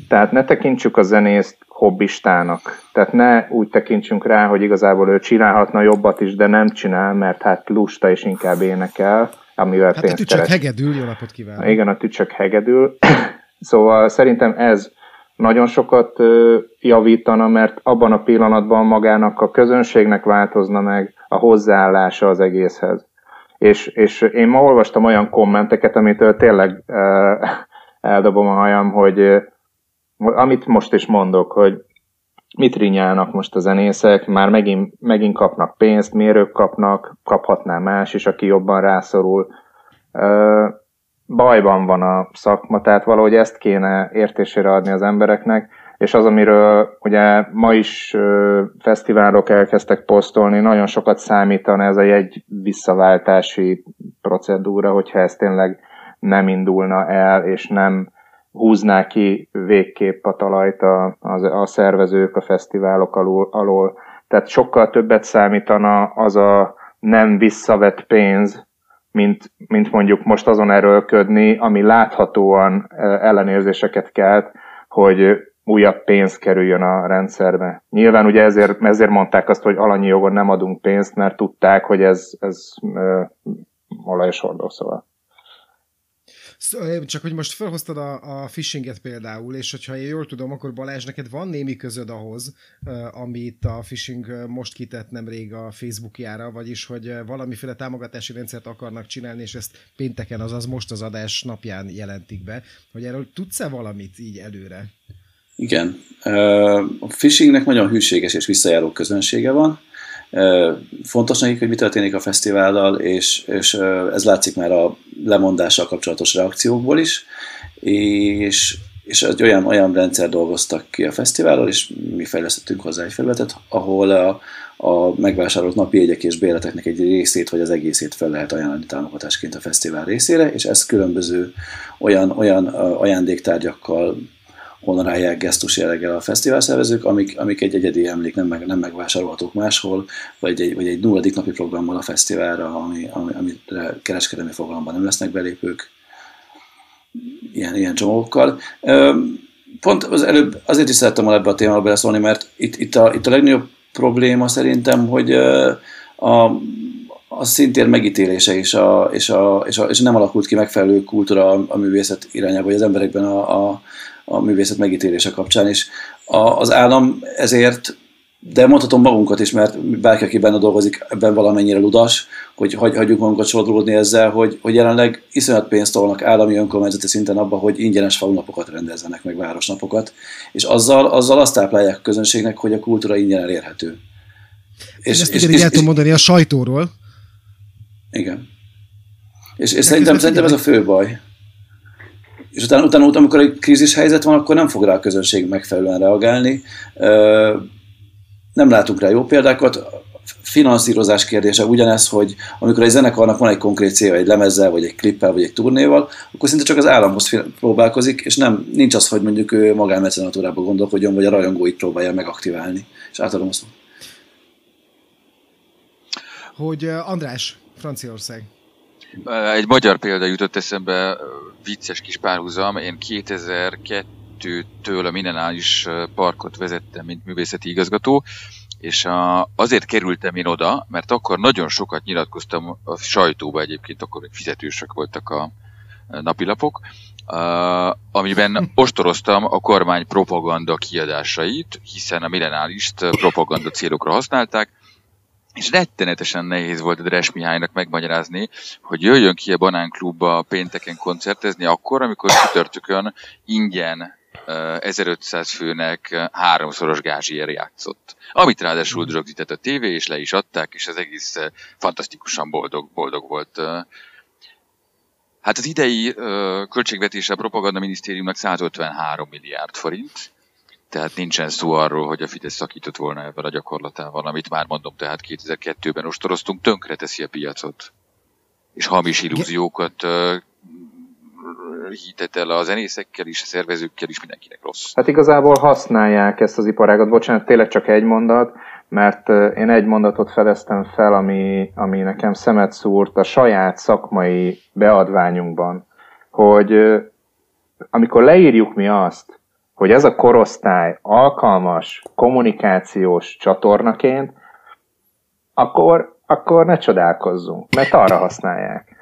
Tehát ne tekintsük a zenészt hobbistának. Tehát ne úgy tekintsünk rá, hogy igazából ő csinálhatna jobbat is, de nem csinál, mert hát lusta és inkább énekel, amivel hát pénzt keres. Hát a tücsök hegedül, jó napot kívánok. Igen, a tücsök hegedül. Szóval szerintem ez nagyon sokat javítana, mert abban a pillanatban magának a közönségnek változna meg a hozzáállása az egészhez. És, és én ma olvastam olyan kommenteket, amitől tényleg eh, eldobom a hajam, hogy amit most is mondok, hogy mit rinyálnak most a zenészek, már megint, megint kapnak pénzt, miért ők kapnak, kaphatná más is, aki jobban rászorul. Bajban van a szakma, tehát valahogy ezt kéne értésére adni az embereknek, és az, amiről ugye ma is fesztiválok elkezdtek posztolni, nagyon sokat számítana ez a jegy visszaváltási procedúra, hogyha ez tényleg nem indulna el, és nem húzná ki végképp a talajt a, a, a szervezők a fesztiválok alul, alól. Tehát sokkal többet számítana az a nem visszavett pénz, mint, mint mondjuk most azon erőlködni, ami láthatóan ellenőrzéseket kelt, hogy újabb pénz kerüljön a rendszerbe. Nyilván ugye ezért, ezért mondták azt, hogy alanyi jogon nem adunk pénzt, mert tudták, hogy ez, ez olajos hordó, szóval. Csak hogy most felhoztad a, a phishinget például, és hogyha én jól tudom, akkor Balázs, neked van némi közöd ahhoz, amit a phishing most kitett nemrég a Facebookjára, vagyis hogy valamiféle támogatási rendszert akarnak csinálni, és ezt pénteken, azaz most az adás napján jelentik be, hogy erről tudsz-e valamit így előre? Igen. A phishingnek nagyon hűséges és visszajáró közönsége van. Fontos nekik, hogy mi történik a fesztivállal, és, és ez látszik már a lemondással kapcsolatos reakciókból is, és, és egy olyan, olyan rendszer dolgoztak ki a fesztivállal, és mi fejlesztettünk hozzá egy felületet, ahol a, a megvásárolt napi jegyek és bérleteknek egy részét, vagy az egészét fel lehet ajánlani támogatásként a fesztivál részére, és ezt különböző olyan, olyan ajándéktárgyakkal honorálják gesztus jelleggel a fesztiválszervezők, amik, amik egy egyedi emlék, nem, meg, nem megvásárolhatók máshol, vagy egy, vagy egy nulladik napi programmal a fesztiválra, ami, ami, amire kereskedelmi fogalomban nem lesznek belépők, ilyen, ilyen csomagokkal. Pont az előbb azért is szerettem volna ebbe a témába beleszólni, mert itt, itt, a, itt a legnagyobb probléma szerintem, hogy a a szintén megítélése és, a, és, a, és, a, és nem alakult ki megfelelő kultúra a művészet irányába, vagy az emberekben a, a, a művészet megítélése kapcsán. És a, az állam ezért, de mondhatom magunkat is, mert bárki, aki benne dolgozik, ebben valamennyire ludas, hogy hagy, hagyjuk magunkat sodródni ezzel, hogy, hogy jelenleg iszonyat pénzt tolnak állami önkormányzati szinten abba, hogy ingyenes falunapokat rendezzenek, meg városnapokat, és azzal, azzal azt táplálják a közönségnek, hogy a kultúra ingyen elérhető. És, ezt és, és, el tudom mondani a sajtóról. Igen. És, és szerintem, szerintem ez a fő baj. És utána, utána ott, amikor egy krízis helyzet van, akkor nem fog rá a közönség megfelelően reagálni. Nem látunk rá jó példákat. Finanszírozás kérdése ugyanez, hogy amikor egy zenekarnak van egy konkrét célja, egy lemezzel, vagy egy klippel, vagy egy turnéval, akkor szinte csak az államhoz próbálkozik, és nem, nincs az, hogy mondjuk ő magánmecenatúrába gondolkodjon, vagy a rajongóit próbálja megaktiválni. És átadom a szót. Hogy András, Franciaország. Egy magyar példa jutott eszembe, vicces kis párhuzam. Én kétezer-kettőtől a Millenáris Parkot vezettem, mint művészeti igazgató, és a, azért kerültem én oda, mert akkor nagyon sokat nyilatkoztam a sajtóba, egyébként akkor még fizetősök voltak a napilapok, a, amiben ostoroztam a kormány propaganda kiadásait, hiszen a millenárist propaganda célokra használták, és rettenetesen nehéz volt a Dres Mihálynak megmagyarázni, hogy jöjjön ki a Banánklubba pénteken koncertezni akkor, amikor csütörtökön ingyen ezerötszáz főnek háromszoros gázsiért játszott. Amit ráadásul drögzített a tévé, és le is adták, és az egész fantasztikusan boldog, boldog volt. Hát az idei költségvetése a propaganda minisztériumnak százötvenhárom milliárd forint, tehát nincsen szó arról, hogy a Fidesz szakított volna ebben a gyakorlatával, amit már mondom, tehát kétezer-kettőben ostoroztunk, tönkreteszi a piacot. És hamis illúziókat hitet el a zenészekkel is, a szervezőkkel is, mindenkinek rossz. Hát igazából használják ezt az iparágat, bocsánat, tényleg csak egy mondat, mert én egy mondatot fedeztem fel, ami, ami nekem szemet szúrt a saját szakmai beadványunkban, hogy amikor leírjuk mi azt, hogy ez a korosztály alkalmas kommunikációs csatornaként, akkor, akkor ne csodálkozzunk, mert arra használják.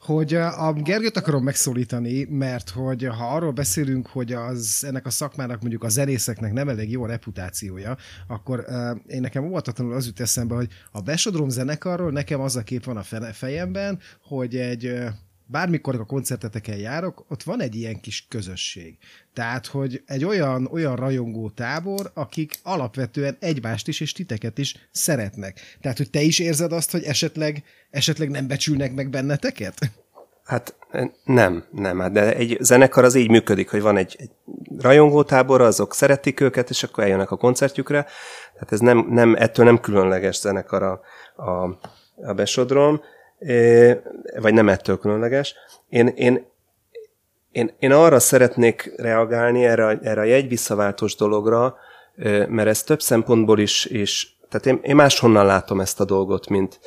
Hogy a Gergőt akarom megszólítani, mert hogy ha arról beszélünk, hogy az, ennek a szakmának, mondjuk a zenészeknek nem elég jó a reputációja, akkor uh, én nekem óvatatlanul az jut eszembe, hogy a Besh o droM zenekarról nekem az a kép van a fejemben, hogy egy... Uh, bármikor a koncerteteken járok, ott van egy ilyen kis közösség. Tehát, hogy egy olyan, olyan rajongó tábor, akik alapvetően egymást is és titeket is szeretnek. Tehát, hogy te is érzed azt, hogy esetleg, esetleg nem becsülnek meg benneteket? Hát nem, nem. De egy zenekar az így működik, hogy van egy, egy rajongó tábor, azok szeretik őket, és akkor eljönnek a koncertjükre. Tehát ez nem, nem, ettől nem különleges zenekar a, a, a Besh o droM. É, vagy nem ettől különleges. Én, én, én, én arra szeretnék reagálni, erre, erre a jegyvisszaváltós dologra, mert ez több szempontból is, és, tehát én, én máshonnan látom ezt a dolgot, mint,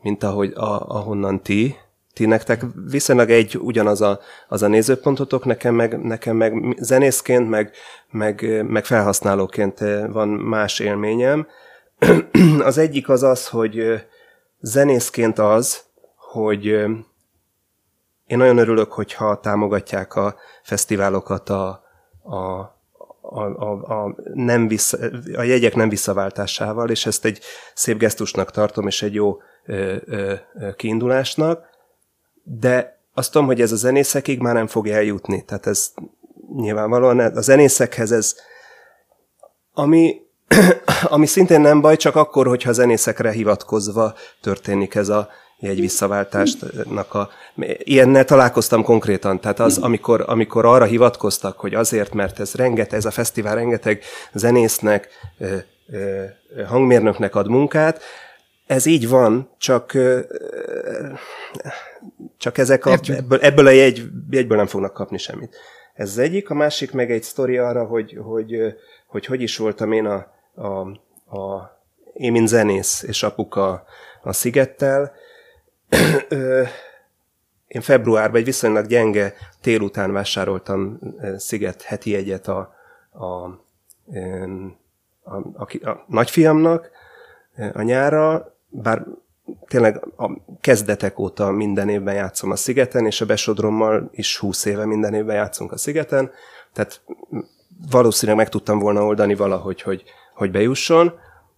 mint ahogy, a, ahonnan ti, ti nektek viszonylag egy ugyanaz a, az a nézőpontotok, nekem meg, nekem meg zenészként, meg, meg, meg felhasználóként van más élményem. Az egyik az az, hogy zenészként az, hogy én nagyon örülök, hogyha támogatják a fesztiválokat a, a, a, a, a, nem vissza, a jegyek nem visszaváltásával, és ezt egy szép gesztusnak tartom, és egy jó ö, ö, kiindulásnak, de azt tudom, hogy ez a zenészekig már nem fog eljutni. Tehát ez nyilvánvalóan a zenészekhez ez, ami... ami szintén nem baj, csak akkor, hogyha zenészekre hivatkozva történik ez a jegyvisszaváltásnak a... Ilyennel találkoztam konkrétan, tehát az, amikor, amikor arra hivatkoztak, hogy azért, mert ez rengeteg, ez a fesztivál rengeteg zenésznek, hangmérnöknek ad munkát, ez így van, csak, csak ezek a, ebből, ebből a jegy, jegyből nem fognak kapni semmit. Ez az egyik, a másik meg egy sztori arra, hogy hogy, hogy, hogy is voltam én a A, a, én, mint zenész és apuka a Szigettel. Én februárban egy viszonylag gyenge télután vásároltam Sziget heti jegyet a, a, a, a, a nagyfiamnak a nyárra, bár tényleg a kezdetek óta minden évben játszom a Szigeten, és a Besh o drommal is húsz éve minden évben játszunk a Szigeten, tehát valószínűleg meg tudtam volna oldani valahogy, hogy hogy bejusson,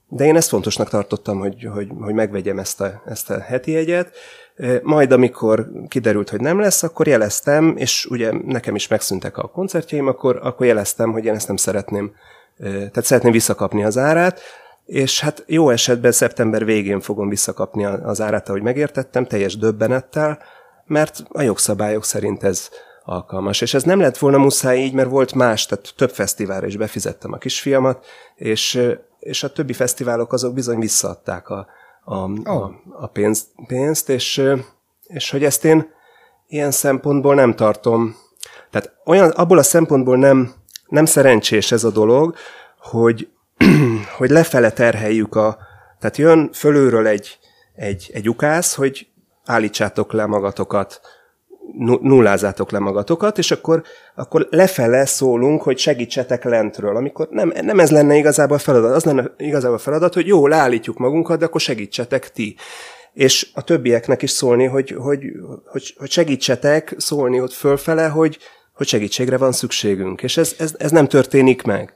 de én ezt fontosnak tartottam, hogy, hogy, hogy megvegyem ezt a, ezt a heti jegyet. Majd amikor kiderült, hogy nem lesz, akkor jeleztem, és ugye nekem is megszűntek a koncertjeim, akkor, akkor jeleztem, hogy én ezt nem szeretném, tehát szeretném visszakapni az árát, és hát jó esetben szeptember végén fogom visszakapni az árát, ahogy megértettem, teljes döbbenettel, mert a jogszabályok szerint ez alkalmas. És ez nem lett volna muszáj így, mert volt más, tehát több fesztiválra is befizettem a kisfiamat, és, és a többi fesztiválok azok bizony visszaadták a, a, oh. a, a pénzt, pénzt és, és hogy ezt én ilyen szempontból nem tartom. Tehát olyan, abból a szempontból nem, nem szerencsés ez a dolog, hogy, hogy lefele terheljük a... Tehát jön fölülről egy, egy, egy ukász, hogy állítsátok le magatokat, nullázátok le magatokat, és akkor, akkor lefele szólunk, hogy segítsetek lentről. Amikor nem, nem ez lenne igazából feladat. Az lenne igazából feladat, hogy jó, leállítjuk magunkat, de akkor segítsetek ti. És a többieknek is szólni, hogy, hogy, hogy, hogy segítsetek, szólni ott fölfele, hogy, hogy segítségre van szükségünk. És ez, ez, ez nem történik meg.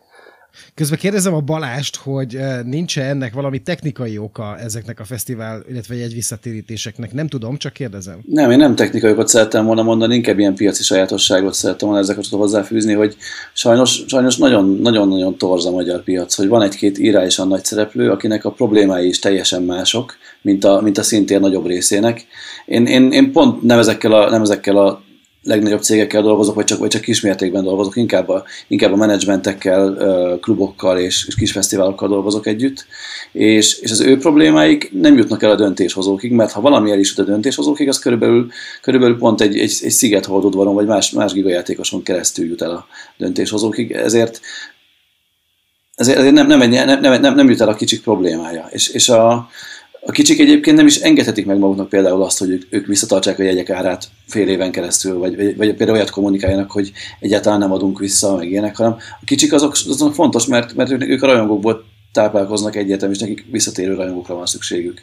Közben kérdezem a Balást, hogy nincs-e ennek valami technikai oka ezeknek a fesztivál, illetve egy visszatérítéseknek? Nem tudom, csak kérdezem. Nem, én nem technikai okot szerettem volna mondani, inkább ilyen piaci sajátosságot szerettem volna ezeket hozzáfűzni, hogy sajnos, sajnos nagyon-nagyon torz a magyar piac, hogy van egy-két irálisan nagy szereplő, akinek a problémái is teljesen mások, mint a, mint a szintér nagyobb részének. Én, én, én pont nem ezekkel a, nem ezekkel a legnagyobb cégekkel dolgozok, vagy csak, vagy csak kismértékben dolgozok, inkább a, inkább a menedzsmentekkel, klubokkal és, és kisfesztiválokkal dolgozok együtt, és, és az ő problémáik nem jutnak el a döntéshozókig, mert ha valami el is jut a döntéshozókig, az körülbelül, körülbelül pont egy, egy, egy Sziget holdudvaron, vagy más, más gigajátékoson keresztül jut el a döntéshozókig, ezért, ezért nem, nem, nem, nem, nem, nem jut el a kicsik problémája. És, és a A kicsik egyébként nem is engedhetik meg maguknak például azt, hogy ők, ők visszatartsák a jegyek árát fél éven keresztül, vagy, vagy, vagy például olyat kommunikáljanak, hogy egyáltalán nem adunk vissza, meg ilyenek, hanem a kicsik azok, azok fontos, mert, mert ők, ők a rajongókból táplálkoznak egyértelmű, és nekik visszatérő rajongókra van szükségük.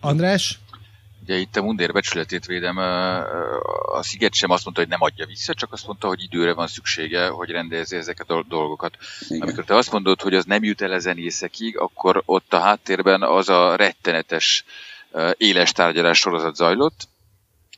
András? Ugye itt a mundér becsületét védem, a Sziget sem azt mondta, hogy nem adja vissza, csak azt mondta, hogy időre van szüksége, hogy rendezze ezeket a dolgokat. Igen. Amikor te azt mondod, hogy az nem jut el a zenészekig, akkor ott a háttérben az a rettenetes éles tárgyalás sorozat zajlott,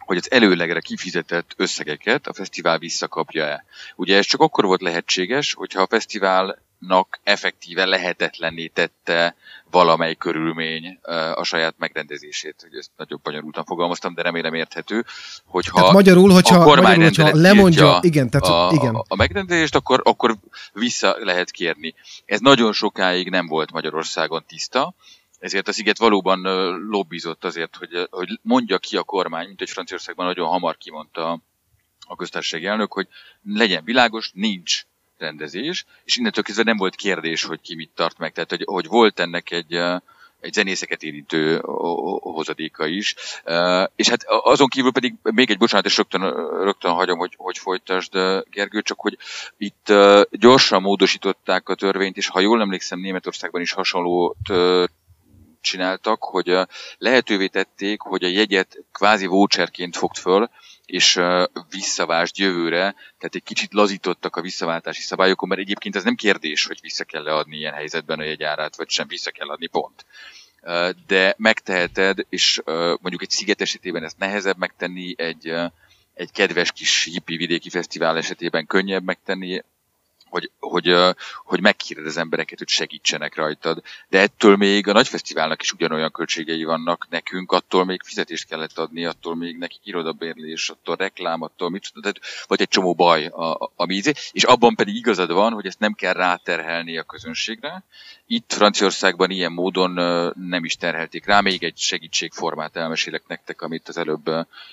hogy az előlegre kifizetett összegeket a fesztivál visszakapja-e. Ugye ez csak akkor volt lehetséges, hogyha a fesztiválnak effektíve lehetetlenné tette valamely körülmény a saját megrendezését. Ugye ezt nagyobb bonyolultan fogalmaztam, de remélem érthető, hogyha tehát magyarul, hogyha, a kormányrendelet lemondja igen, tehát, a, igen. A, a megrendezést, akkor, akkor vissza lehet kérni. Ez nagyon sokáig nem volt Magyarországon tiszta, ezért a Sziget valóban lobbizott azért, hogy, hogy mondja ki a kormány, mint egy Franciaországban nagyon hamar kimondta a köztársasági elnök, hogy legyen világos, nincs rendezés, és innentől kezdve nem volt kérdés, hogy ki mit tart meg. Tehát, hogy, hogy volt ennek egy, egy zenészeket érintő hozadéka is. És hát azon kívül pedig még egy bocsánat, és rögtön, rögtön hagyom, hogy, hogy folytasd, Gergő, csak hogy itt gyorsan módosították a törvényt, és ha jól emlékszem, Németországban is hasonló tört, csináltak, hogy lehetővé tették, hogy a jegyet kvázi voucherként fogd föl, és visszavásd jövőre, tehát egy kicsit lazítottak a visszaváltási szabályokon, mert egyébként ez nem kérdés, hogy vissza kell adni ilyen helyzetben a jegyárát, vagy sem vissza kell adni, pont. De megteheted, és mondjuk egy Sziget esetében ezt nehezebb megtenni, egy, egy kedves kis hippi vidéki fesztivál esetében könnyebb megtenni, Hogy, hogy, hogy megkérdez az embereket, hogy segítsenek rajtad. De ettől még a nagy fesztiválnak is ugyanolyan költségei vannak nekünk, attól még fizetést kellett adni, attól még nekik irodabérlés, attól reklám, attól mit, tehát vagy egy csomó baj a, a víz. És abban pedig igazad van, hogy ezt nem kell ráterhelni a közönségre. Itt Franciaországban ilyen módon nem is terhelték rá. Még egy segítségformát elmesélek nektek, amit az előbb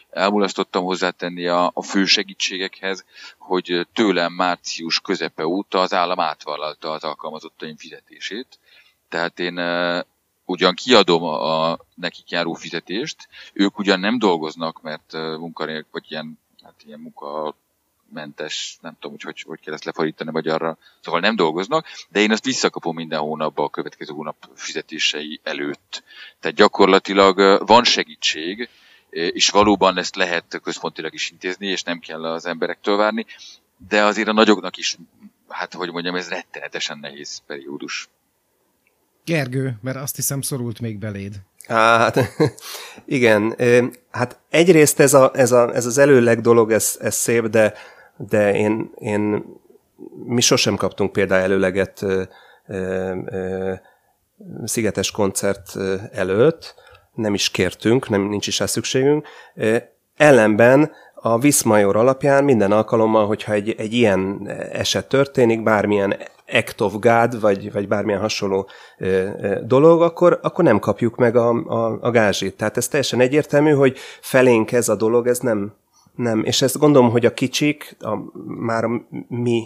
elmulasztottam hozzátenni a, a fő segítségekhez, hogy tőlem március közepe óta az állam átvállalta az alkalmazottaim fizetését. Tehát én uh, ugyan kiadom a, a nekik járó fizetést, ők ugyan nem dolgoznak, mert uh, munkanélkül, vagy ilyen, hát ilyen munka mentes, nem tudom, hogy, hogy hogy kell ezt lefordítani magyarra, szóval nem dolgoznak, de én azt visszakapom minden hónapban a következő hónap fizetései előtt. Tehát gyakorlatilag van segítség, és valóban ezt lehet központilag is intézni, és nem kell az emberektől várni, de azért a nagyoknak is, hát hogy mondjam, ez rettenetesen nehéz periódus. Gergő, mert azt hiszem szorult még beléd. Hát, igen, hát egyrészt ez, a, ez, a, ez az előleg dolog, ez, ez szép, de, de én, én, mi sosem kaptunk például előleget szigetes koncert előtt, nem is kértünk, nem, nincs is rá szükségünk. Ellenben a Viszmajor alapján minden alkalommal, hogyha egy, egy ilyen eset történik, bármilyen act of God, vagy, vagy bármilyen hasonló ö, ö, dolog, akkor, akkor nem kapjuk meg a, a, a gázsit. Tehát ez teljesen egyértelmű, hogy felénk ez a dolog, ez nem, nem. És ezt gondolom, hogy a kicsik, a, már a mi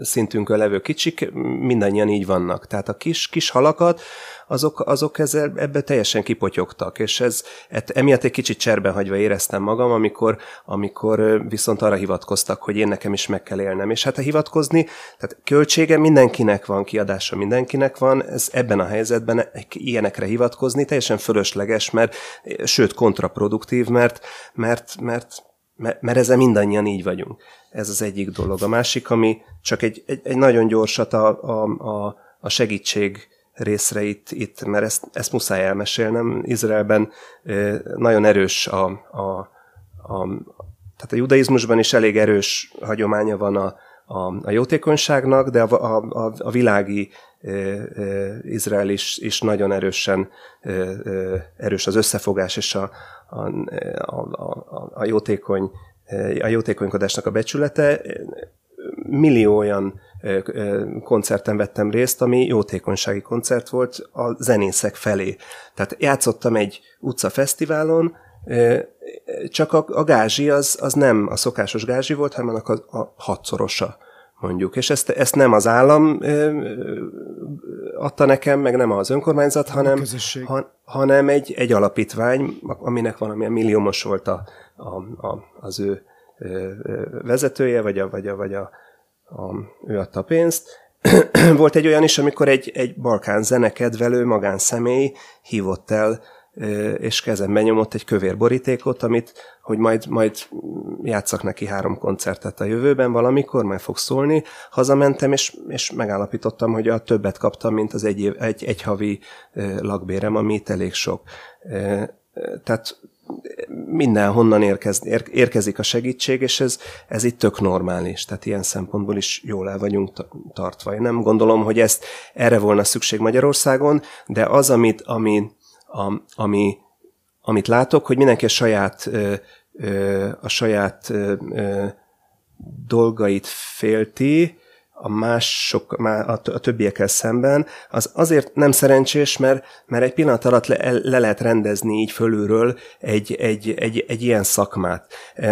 szintünkön levő kicsik, mindannyian így vannak. Tehát a kis, kis halakat, azok, azok ezzel, ebbe teljesen kipotyogtak, és ez, et, emiatt egy kicsit cserben hagyva éreztem magam, amikor, amikor viszont arra hivatkoztak, hogy én nekem is meg kell élnem. És hát a hivatkozni, tehát költsége mindenkinek van, kiadása mindenkinek van, ez ebben a helyzetben ilyenekre hivatkozni teljesen fölösleges, mert, sőt kontraproduktív, mert, mert, mert mert ezzel mindannyian így vagyunk. Ez az egyik dolog. A másik, ami csak egy, egy, egy nagyon gyorsat a, a, a segítség részre itt, itt mert ezt, ezt muszáj elmesélnem. Izraelben nagyon erős a, a, a... Tehát a judaizmusban is elég erős hagyománya van a, a, a jótékonyságnak, de a, a, a világi e, e, Izrael is, is nagyon erősen e, e, erős az összefogás és a A, a, a, a, jótékony, a jótékonykodásnak a becsülete. Millió olyan koncerten vettem részt, ami jótékonysági koncert volt a zenészek felé. Tehát játszottam egy utcafesztiválon, csak a, a gázsi az, az nem a szokásos gázsi volt, hanem annak a, a hatszorosa, mondjuk. És ezt, ezt nem az állam adta nekem, meg nem az önkormányzat, hanem, han, hanem egy, egy alapítvány, aminek valamilyen milliómos volt a, a, a, az ő vezetője, vagy, a, vagy, a, vagy a, a, ő adta a pénzt. Volt egy olyan is, amikor egy, egy balkán zenekedvelő magánszemély hívott el, és kezemben nyomott egy kövér borítékot, amit, hogy majd, majd játsszak neki három koncertet a jövőben valamikor, már fog szólni. Hazamentem, és, és megállapítottam, hogy a többet kaptam, mint az egy, egy, egy havi lakbérem, ami itt elég sok. Tehát mindenhonnan érkez, ér, érkezik a segítség, és ez, ez itt tök normális. Tehát ilyen szempontból is jól el vagyunk tartva. Én nem gondolom, hogy ezt erre volna szükség Magyarországon, de az, amit, amit A, ami, amit látok, hogy mindenki a saját, ö, ö, a saját ö, ö, dolgait félti a mások, a, a többiekkel szemben, az azért nem szerencsés, mert, mert egy pillanat alatt le, le lehet rendezni így fölülről egy, egy, egy, egy ilyen szakmát.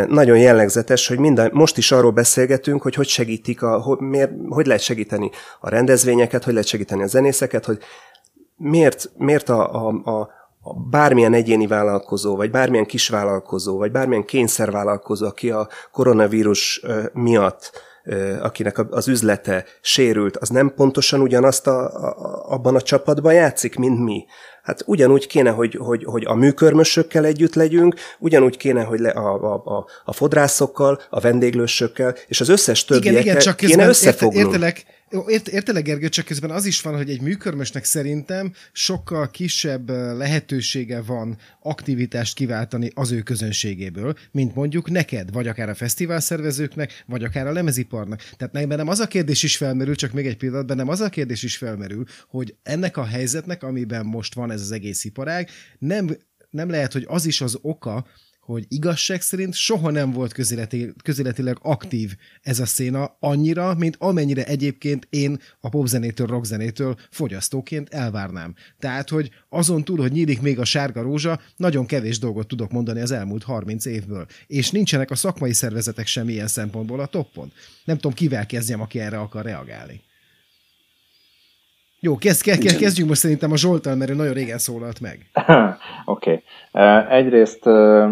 Nagyon jellegzetes, hogy minden, most is arról beszélgetünk, hogy hogy segítik, a, hogy, miért, hogy lehet segíteni a rendezvényeket, hogy lehet segíteni a zenészeket, hogy Miért, miért a, a, a, a bármilyen egyéni vállalkozó, vagy bármilyen kisvállalkozó, vagy bármilyen kényszervállalkozó, aki a koronavírus miatt, akinek az üzlete sérült, az nem pontosan ugyanazt a, a, abban a csapatban játszik, mint mi? Hát ugyanúgy kéne, hogy, hogy, hogy a műkörmösökkel együtt legyünk, ugyanúgy kéne, hogy le, a, a, a fodrászokkal, a vendéglősökkel, és az összes többiekkel kéne összefognunk. Értelek. Ért, értelek, Gergő, csak közben az is van, hogy egy műkörmösnek szerintem sokkal kisebb lehetősége van aktivitást kiváltani az ő közönségéből, mint mondjuk neked, vagy akár a fesztiválszervezőknek, vagy akár a lemeziparnak. Tehát nekem bennem az a kérdés is felmerül, csak még egy pillanat, bennem az a kérdés is felmerül, hogy ennek a helyzetnek, amiben most van ez az egész iparág, nem, nem lehet, hogy az is az oka, hogy igazság szerint soha nem volt közéleti, közéletileg aktív ez a széna annyira, mint amennyire egyébként én a popzenétől, rockzenétől fogyasztóként elvárnám. Tehát, hogy azon túl, hogy nyílik még a sárga rózsa, nagyon kevés dolgot tudok mondani az elmúlt harminc évből. És nincsenek a szakmai szervezetek sem ilyen szempontból a toppon. Nem tudom, kivel kezdjem, aki erre akar reagálni. Jó, kezd, kezd, kezdjünk most szerintem a Zsolttal, mert ő nagyon régen szólalt meg. Oké. Okay. Uh, egyrészt... Uh...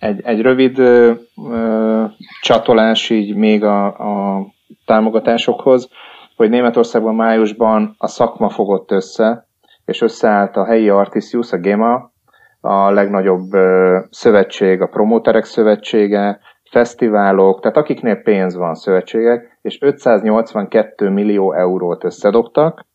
Egy, egy rövid ö, ö, csatolás így még a, a támogatásokhoz, hogy Németországban májusban a szakma fogott össze, és összeállt a helyi Artisius, a GEMA, a legnagyobb ö, szövetség, a Promóterek Szövetsége, fesztiválok, tehát akiknél pénz van, szövetségek, és ötszáznyolcvankettő millió eurót összedobtak,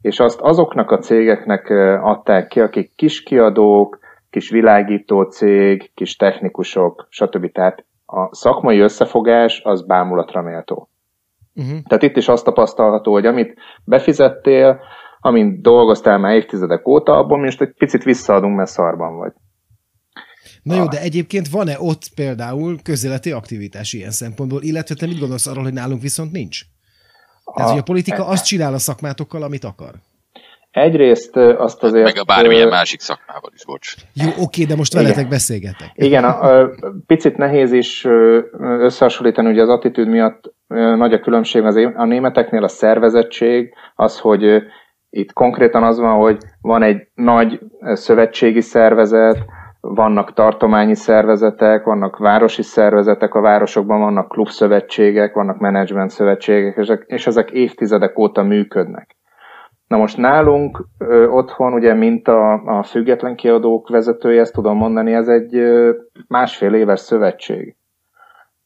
és azt azoknak a cégeknek adták ki, akik kiskiadók, kis világító cég, kis technikusok, stb. Tehát a szakmai összefogás az bámulatra méltó. Uh-huh. Tehát itt is azt tapasztalható, hogy amit befizettél, amint dolgoztál már évtizedek óta, abból most egy picit visszaadunk, mert szarban vagy. Na jó, de egyébként van-e ott például közéleti aktivitás ilyen szempontból, illetve te mit gondolsz arról, hogy nálunk viszont nincs? Tehát, hogy a politika azt csinál a szakmátokkal, amit akar. Egyrészt azt azért... Meg a bármilyen másik szakmával is, bocs. Jó, oké, de most veletek igen. beszélgetek. Igen, a, a, picit nehéz is összehasonlítani, ugye az attitűd miatt nagy a különbség. Az, a németeknél a szervezettség az, hogy itt konkrétan az van, hogy van egy nagy szövetségi szervezet, vannak tartományi szervezetek, vannak városi szervezetek, a városokban vannak klubszövetségek, vannak menedzsment szövetségek, és ezek, és ezek évtizedek óta működnek. Na most nálunk ö, otthon, ugye, mint a, a független kiadók vezetője, ezt tudom mondani, ez egy ö, másfél éves szövetség.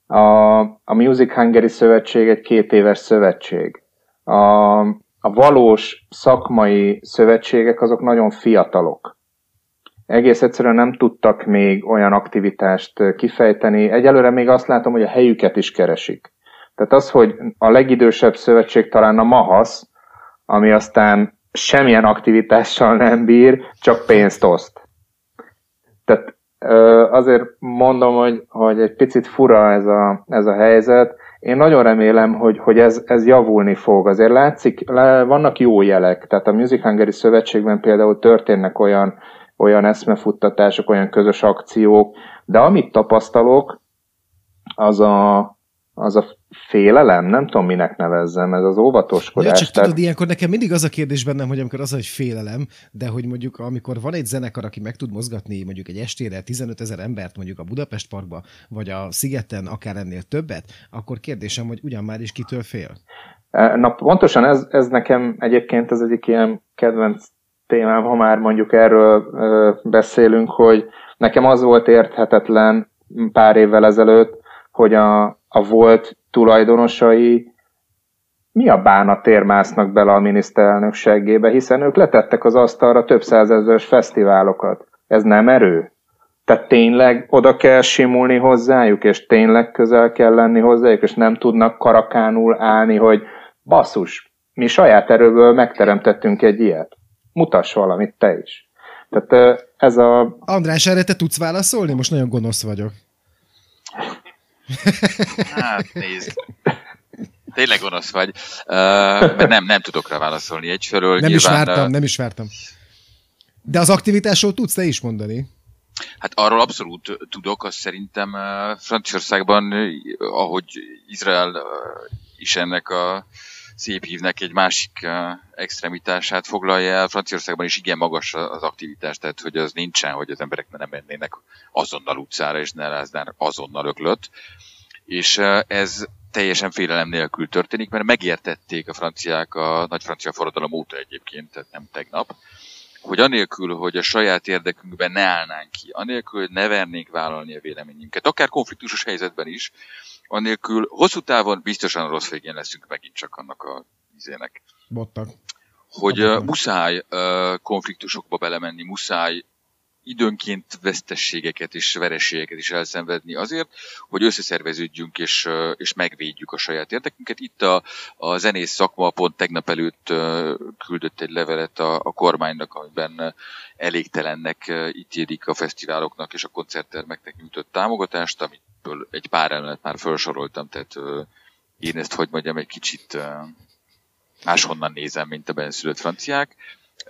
A, a Music Hungary szövetség egy két éves szövetség. A, a valós szakmai szövetségek azok nagyon fiatalok. Egész egyszerűen nem tudtak még olyan aktivitást kifejteni. Egyelőre még azt látom, hogy a helyüket is keresik. Tehát az, hogy a legidősebb szövetség talán a Mahasz, ami aztán semmilyen aktivitással nem bír, csak pénzt oszt. Tehát azért mondom, hogy, hogy egy picit fura ez a, ez a helyzet. Én nagyon remélem, hogy, hogy ez, ez javulni fog. Azért látszik, vannak jó jelek. Tehát a Music Hungary szövetségben például történnek olyan olyan eszmefuttatások, olyan közös akciók, de amit tapasztalok, az a, az a félelem, nem tudom, minek nevezzem, ez az óvatoskodás. Ja, csak tehát... tudod, ilyenkor nekem mindig az a kérdés bennem, hogy amikor az, hogy félelem, de hogy mondjuk amikor van egy zenekar, aki meg tud mozgatni mondjuk egy estére tizenötezer embert mondjuk a Budapest Parkba, vagy a Szigeten, akár ennél többet, akkor kérdésem, hogy ugyan már is kitől fél? Na, pontosan ez, ez nekem egyébként az egyik ilyen kedvenc témám, ha már mondjuk erről ö, beszélünk, hogy nekem az volt érthetetlen pár évvel ezelőtt, hogy a, a volt tulajdonosai mi a bánatért másznak bele a miniszterelnök seggébe, hiszen ők letettek az asztalra több százezeres fesztiválokat. Ez nem erő? Tehát tényleg oda kell simulni hozzájuk, és tényleg közel kell lenni hozzájuk, és nem tudnak karakánul állni, hogy basszus, mi saját erőből megteremtettünk egy ilyet. Mutass valamit te is. Tehát ez a... András, erre te tudsz válaszolni? Most nagyon gonosz vagyok. Hát nézd. Tényleg gonosz vagy. Uh, mert nem, nem tudok rá válaszolni egyfelől. Nem is vártam, a... nem is vártam. De az aktivitásról tudsz te is mondani? Hát arról abszolút tudok, azt szerintem uh, Franciaországban, uh, ahogy Izrael uh, is ennek a szép hívnek egy másik uh, extremitását foglalja el. Franciaországban is igen magas az aktivitás, tehát hogy az nincsen, hogy az emberek nem mennének azonnal utcára, és ne láznának azonnal öklöt. És uh, ez teljesen félelem nélkül történik, mert megértették a franciák a nagy francia forradalom óta egyébként, tehát nem tegnap, hogy anélkül, hogy a saját érdekünkben ne állnánk ki, anélkül, hogy ne vernénk vállalni a véleményünket, akár konfliktusos helyzetben is, anélkül hosszú távon biztosan rossz végén leszünk megint csak annak a izének. Bottak. Hogy uh, muszáj uh, konfliktusokba belemenni, muszáj időnként vesztességeket és vereségeket is elszenvedni azért, hogy összeszerveződjünk és, uh, és megvédjük a saját érdekünket. Itt a, a zenész szakma pont tegnap előtt uh, küldött egy levelet a, a kormánynak, amiben elégtelennek uh, ítélik a fesztiváloknak és a koncerttermeknek nyújtott támogatást, amit egy pár elemet már felsoroltam, tehát uh, én ezt, hogy mondjam, egy kicsit uh, máshonnan nézem, mint a benszülött franciák.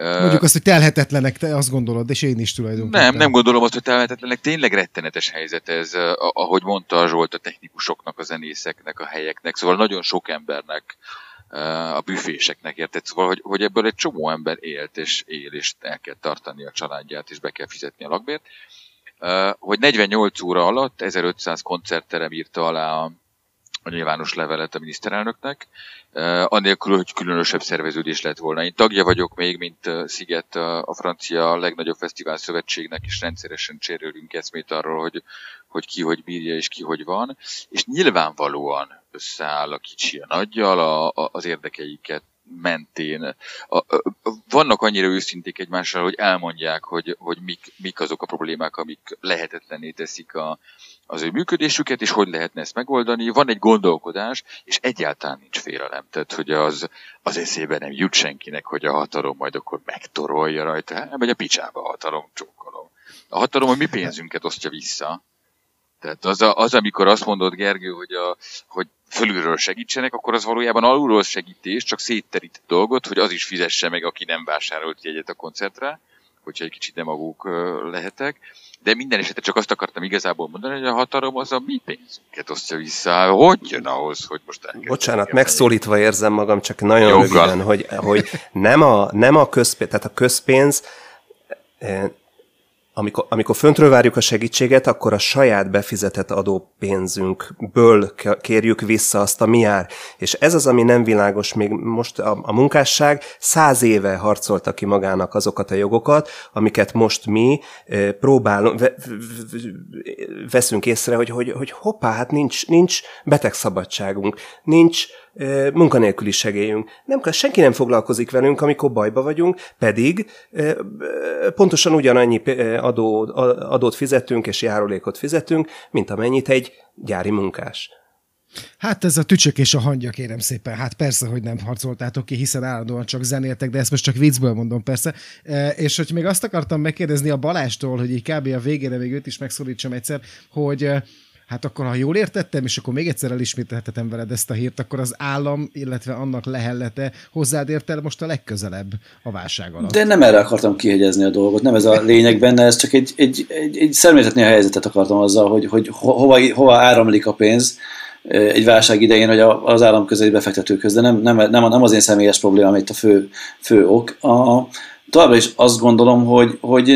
Uh, Mondjuk azt, hogy telhetetlenek, te azt gondolod, és én is tulajdonképpen. Nem, nem gondolom azt, hogy telhetetlenek. Tényleg rettenetes helyzet ez, uh, ahogy mondta Zsolt, a technikusoknak, a zenészeknek, a helyeknek, szóval nagyon sok embernek, uh, a büféseknek, érted? Szóval, hogy, hogy ebből egy csomó ember élt, és él, és el kell tartani a családját, és be kell fizetni a lakbért. Uh, hogy negyvennyolc óra alatt ezerötszáz koncertterem írta alá a, a nyilvános levelet a miniszterelnöknek, uh, anélkül, hogy különösebb szerveződés lett volna. Én tagja vagyok még, mint uh, Sziget, uh, a francia legnagyobb fesztivál szövetségnek, és rendszeresen cserélünk eszmét arról, hogy, hogy ki hogy bírja, és ki hogy van. És nyilvánvalóan összeáll a kicsi a nagyjal, a, a, az érdekeiket mentén. A, a, vannak annyira őszinték egymással, hogy elmondják, hogy, hogy mik, mik azok a problémák, amik lehetetlenné teszik a, az ő működésüket, és hogy lehetne ezt megoldani. Van egy gondolkodás, és egyáltalán nincs félelem. Tehát, hogy az, az eszébe nem jut senkinek, hogy a hatalom majd akkor megtorolja rajta. Hát, vagy a picsába a hatalom, csókolom. A hatalom a mi pénzünket osztja vissza. Tehát az, a, az, amikor azt mondod, Gergő, hogy, a, hogy fölülről segítsenek, akkor az valójában alulról segítés, csak szétterít dolgot, hogy az is fizesse meg, aki nem vásárolt jegyet a koncertre, hogyha egy kicsit demagóg lehetek. De minden esetre csak azt akartam igazából mondani, hogy a hatalom az a mi pénzünket osztja vissza. Hogy jön ahhoz, hogy most elkezdjük? Bocsánat, megszólítva érzem magam, csak nagyon röviden, hogy, hogy nem, a, nem a közpénz, tehát a közpénz... Amikor, amikor föntről várjuk a segítséget, akkor a saját befizetett adópénzünkből kérjük vissza azt, ami jár. És ez az, ami nem világos még most. A, a munkásság száz éve harcolta ki magának azokat a jogokat, amiket most mi e, próbálunk, ve, veszünk észre, hogy, hogy, hogy hoppá, hát nincs, nincs betegszabadságunk, nincs e, munkanélküli segélyünk. Nem, senki nem foglalkozik velünk, amikor bajba vagyunk, pedig e, pontosan ugyanannyi e, Adó, adót fizetünk és járulékot fizetünk, mint amennyit egy gyári munkás. Hát ez a tücsök és a hangya, kérem szépen. Hát persze, hogy nem harcoltátok ki, hiszen állandóan csak zenéltek, de ezt most csak viccből mondom, persze. E, és hogy még azt akartam megkérdezni a Balástól, hogy így kb. A végére még őt is megszólítsam egyszer, hogy hát akkor, ha jól értettem, és akkor még egyszer elismételhetem veled ezt a hírt, akkor az állam, illetve annak lehellete hozzád ért el most a legközelebb a válság alatt. De nem erre akartam kihegyezni a dolgot, nem ez a lényeg benne, ez csak egy, egy, egy, egy szemléltetni a helyzetet akartam azzal, hogy, hogy hova, hova áramlik a pénz egy válság idején, hogy az állam közeli befektetőköz, de nem, nem, nem az én személyes problémám itt a fő, fő ok. A, Továbbra is azt gondolom, hogy, hogy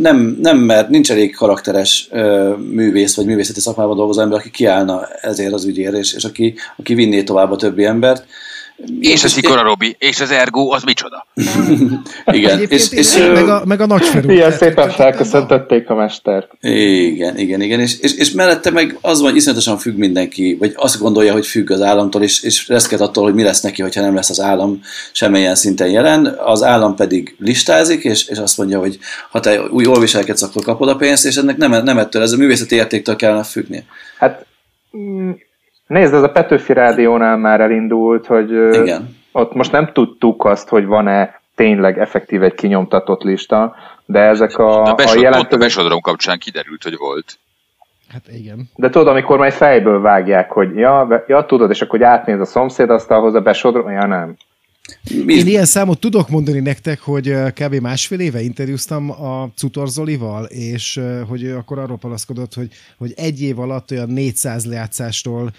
nem, nem, mert nincs elég karakteres ö, művész vagy művészeti szakmában dolgozó ember, aki kiállna ezért az ügyért, és, és aki, aki vinné tovább a többi embert. És a Szikora Robi, és az Ergo, az micsoda? Igen. És, és, és, meg a, meg a nagyferú. Ilyen szépen felköszöntötték a mestert. Igen, igen, igen. És, és, és mellette meg az van, hogy iszonyatosan függ mindenki, vagy azt gondolja, hogy függ az államtól, és, és reszket attól, hogy mi lesz neki, hogyha nem lesz az állam semmilyen szinten jelen. Az állam pedig listázik, és, és azt mondja, hogy ha te új jól viselkedsz, akkor kapod a pénzt, és ennek nem, nem ettől, ez a művészeti értéktől kellene függnie. Hát... M- Nézd, ez a Petőfi Rádiónál már elindult, hogy igen. Ott most nem tudtuk azt, hogy van-e tényleg effektív egy kinyomtatott lista, de ezek a, a, a jelentkezők... A Besh o droM kapcsán kiderült, hogy volt. Hát igen. De tudod, amikor majd fejből vágják, hogy ja, ja tudod, és akkor átnéz a szomszéd asztalhoz a Besh o droM, ja nem. Mi? Én ilyen számot tudok mondani nektek, hogy kb. Másfél éve interjúztam a Cuzor Zolival, és hogy ő akkor arról panaszkodott, hogy, hogy egy év alatt olyan négyszáz lejátszástól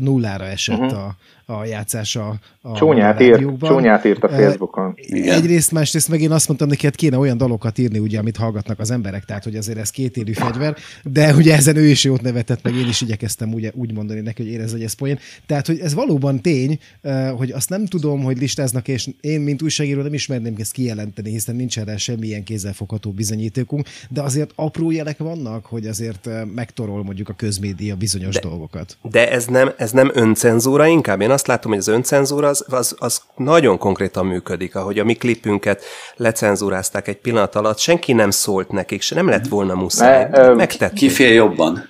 nullára esett uh-huh. a, a játszása a csúnyát írt, csúnyát írt a Facebookon. Igen. Egyrészt, másrészt meg én azt mondtam neki, hát kéne olyan dalokat írni, ugye, amit hallgatnak az emberek, tehát hogy azért ez kétélű fegyver, de ugye ezen ő is jót nevetett, meg én is igyekeztem ugye, úgy mondani neki, hogy érezd, hogy ez poén. Tehát, hogy ez valóban tény, hogy azt nem tudom, hogy listáznak, és én, mint újságíró, nem ismerném ezt kijelenteni, hiszen nincs erre semmilyen kézzelfogható bizonyítékunk, de azért apró jelek vannak, hogy azért megtorol mondjuk a közmédia bizonyos de, dolgokat. De ez nem, ez nem öncenzúra inkább? Én azt látom, hogy az öncenzúra az, az, az nagyon konkrétan működik, ahogy a mi klipünket lecenzúrázták egy pillanat alatt, senki nem szólt nekik, se nem lett volna muszáj. Ne, megtették. Kifél jobban.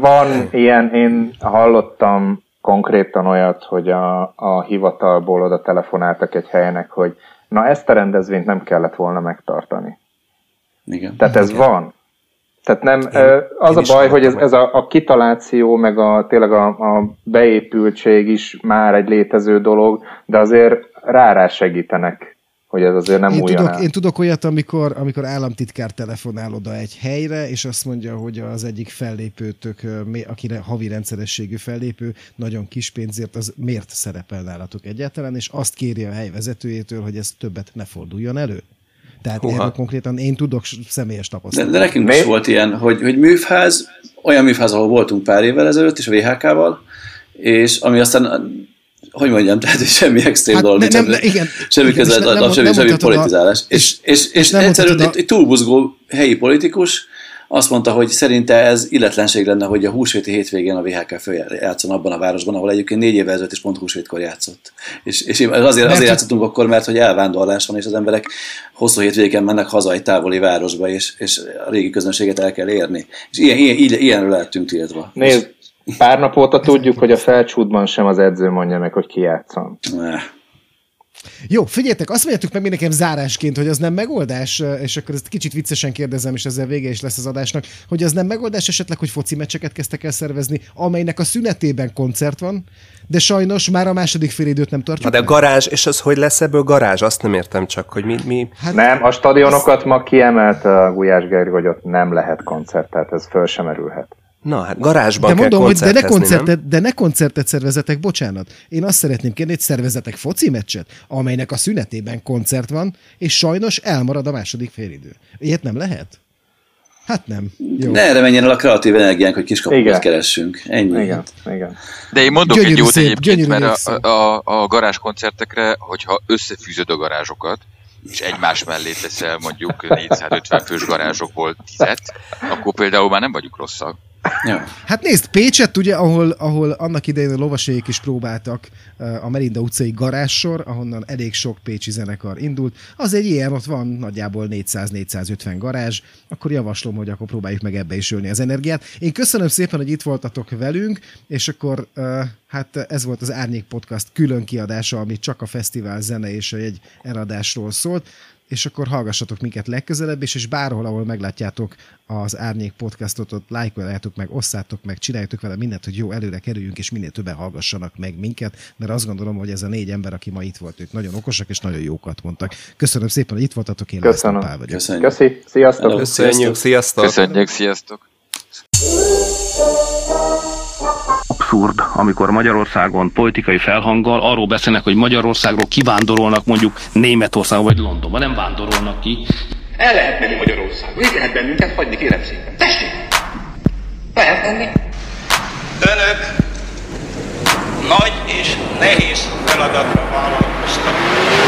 Van ilyen, én hallottam konkrétan olyat, hogy a, a hivatalból oda telefonáltak egy helynek, hogy na ezt a rendezvényt nem kellett volna megtartani. Igen. Tehát ez igen. Van. Tehát nem, én, az én a baj, hogy ez, ez a, a kitaláció, meg a, tényleg a, a beépültség is már egy létező dolog, de azért rá-rá segítenek. Hogy ez azért nem én tudok, el. Én tudok olyat, amikor, amikor államtitkár telefonál oda egy helyre, és azt mondja, hogy az egyik fellépőtök, akire havi rendszerességű fellépő, nagyon kis pénzért, az miért szerepel nálatok egyáltalán, és azt kéri a hely vezetőjétől, hogy ez többet ne forduljon elő. Tehát erről konkrétan én tudok személyes tapasztalatot. De, de nekünk is volt ilyen, hogy, hogy művház, olyan művház, ahol voltunk pár évvel ezelőtt, és a vé há ká-val, és ami aztán... Hogy mondjam, tehát semmi extrém hát dolog, ne, nem, nem, igen, semmi közel, semmi politizálás. A, és és, és, és egyszerűen a... egy túlbuzgó helyi politikus, Azt mondta, hogy szerinte ez illetlenség lenne, hogy a húsvéti hétvégén a vé há ká följátszon abban a városban, ahol egyébként négy évvel ezelőtt is pont húsvétkor játszott. És, és azért, azért játszottunk akkor, mert hogy elvándorlás van, és az emberek hosszú hétvégén mennek haza egy távoli városba, és, és a régi közönséget el kell érni. És ilyen, ilyen, ilyenről lehettünk tiltva. Nézd, pár nap óta tudjuk, hogy a Felcsútban sem az edző mondja meg, hogy ki játszon. Ne. Jó, figyeljetek, azt mondjátok meg nekem zárásként, hogy az nem megoldás, és akkor ezt kicsit viccesen kérdezem, és ezzel vége is lesz az adásnak, hogy az nem megoldás esetleg, hogy foci meccseket kezdtek el szervezni, amelynek a szünetében koncert van, de sajnos már a második fél időt nem tartjuk. Na de garázs, és az hogy lesz ebből garázs? Azt nem értem csak, hogy mi... mi... Hát, nem, a stadionokat ez... ma kiemelt a Gulyás Gergő, hogy ott nem lehet koncert, tehát ez föl sem erülhet. Na, hát garázsban de kell mondom, hogy de ne koncertet, de ne koncertet szervezetek, bocsánat. Én azt szeretném kérni, hogy szervezetek foci meccset, amelynek a szünetében koncert van, és sajnos elmarad a második félidő. Ilyet nem lehet? Hát nem. Jó. Ne erre menjen el a kreatív energiánk, hogy kiskapukat keressünk. Ennyi. Igen. Igen. De én mondok gyönyörű egy jót szép, egyébként, mert a, a, a garázskoncertekre, hogyha összefűzöd a garázsokat, és egymás mellé teszel mondjuk négyszázötven fős garázsokból tízet, akkor például már nem vagyunk rosszak. Ja. Hát nézd, Pécset ugye, ahol, ahol annak idején a lovasék is próbáltak a Merinda utcai garázssor, ahonnan elég sok pécsi zenekar indult, az egy ilyen, ott van nagyjából négyszáz-négyszázötven garázs, akkor javaslom, hogy akkor próbáljuk meg ebbe is ölni az energiát. Én köszönöm szépen, hogy itt voltatok velünk, és akkor hát ez volt az Árnyék Podcast külön kiadása, ami csak a fesztivál zene és a jegy eladásról szólt. És akkor hallgassatok minket legközelebb, és, és bárhol, ahol meglátjátok az Árnyék Podcastot, ott lájkoljátok meg, osszátok meg, csináljátok vele mindent, hogy jó előre kerüljünk, és minél többen hallgassanak meg minket, mert azt gondolom, hogy ez a négy ember, aki ma itt volt, ők nagyon okosak, és nagyon jókat mondtak. Köszönöm szépen, hogy itt voltatok, én László Pál vagyok. Köszönjük. Köszi. Sziasztok. Hello. Köszönjük. Sziasztok. Köszönjük. Sziasztok. Abszurd, amikor Magyarországon politikai felhanggal arról beszélnek, hogy Magyarországról kivándorolnak mondjuk Németországba vagy Londonba, nem vándorolnak ki. El lehet menni Magyarországon, így lehet bennünket hagyni, kérem szépen. Tessék! Lehet menni. Önök nagy és nehéz feladatra vállalkoztak.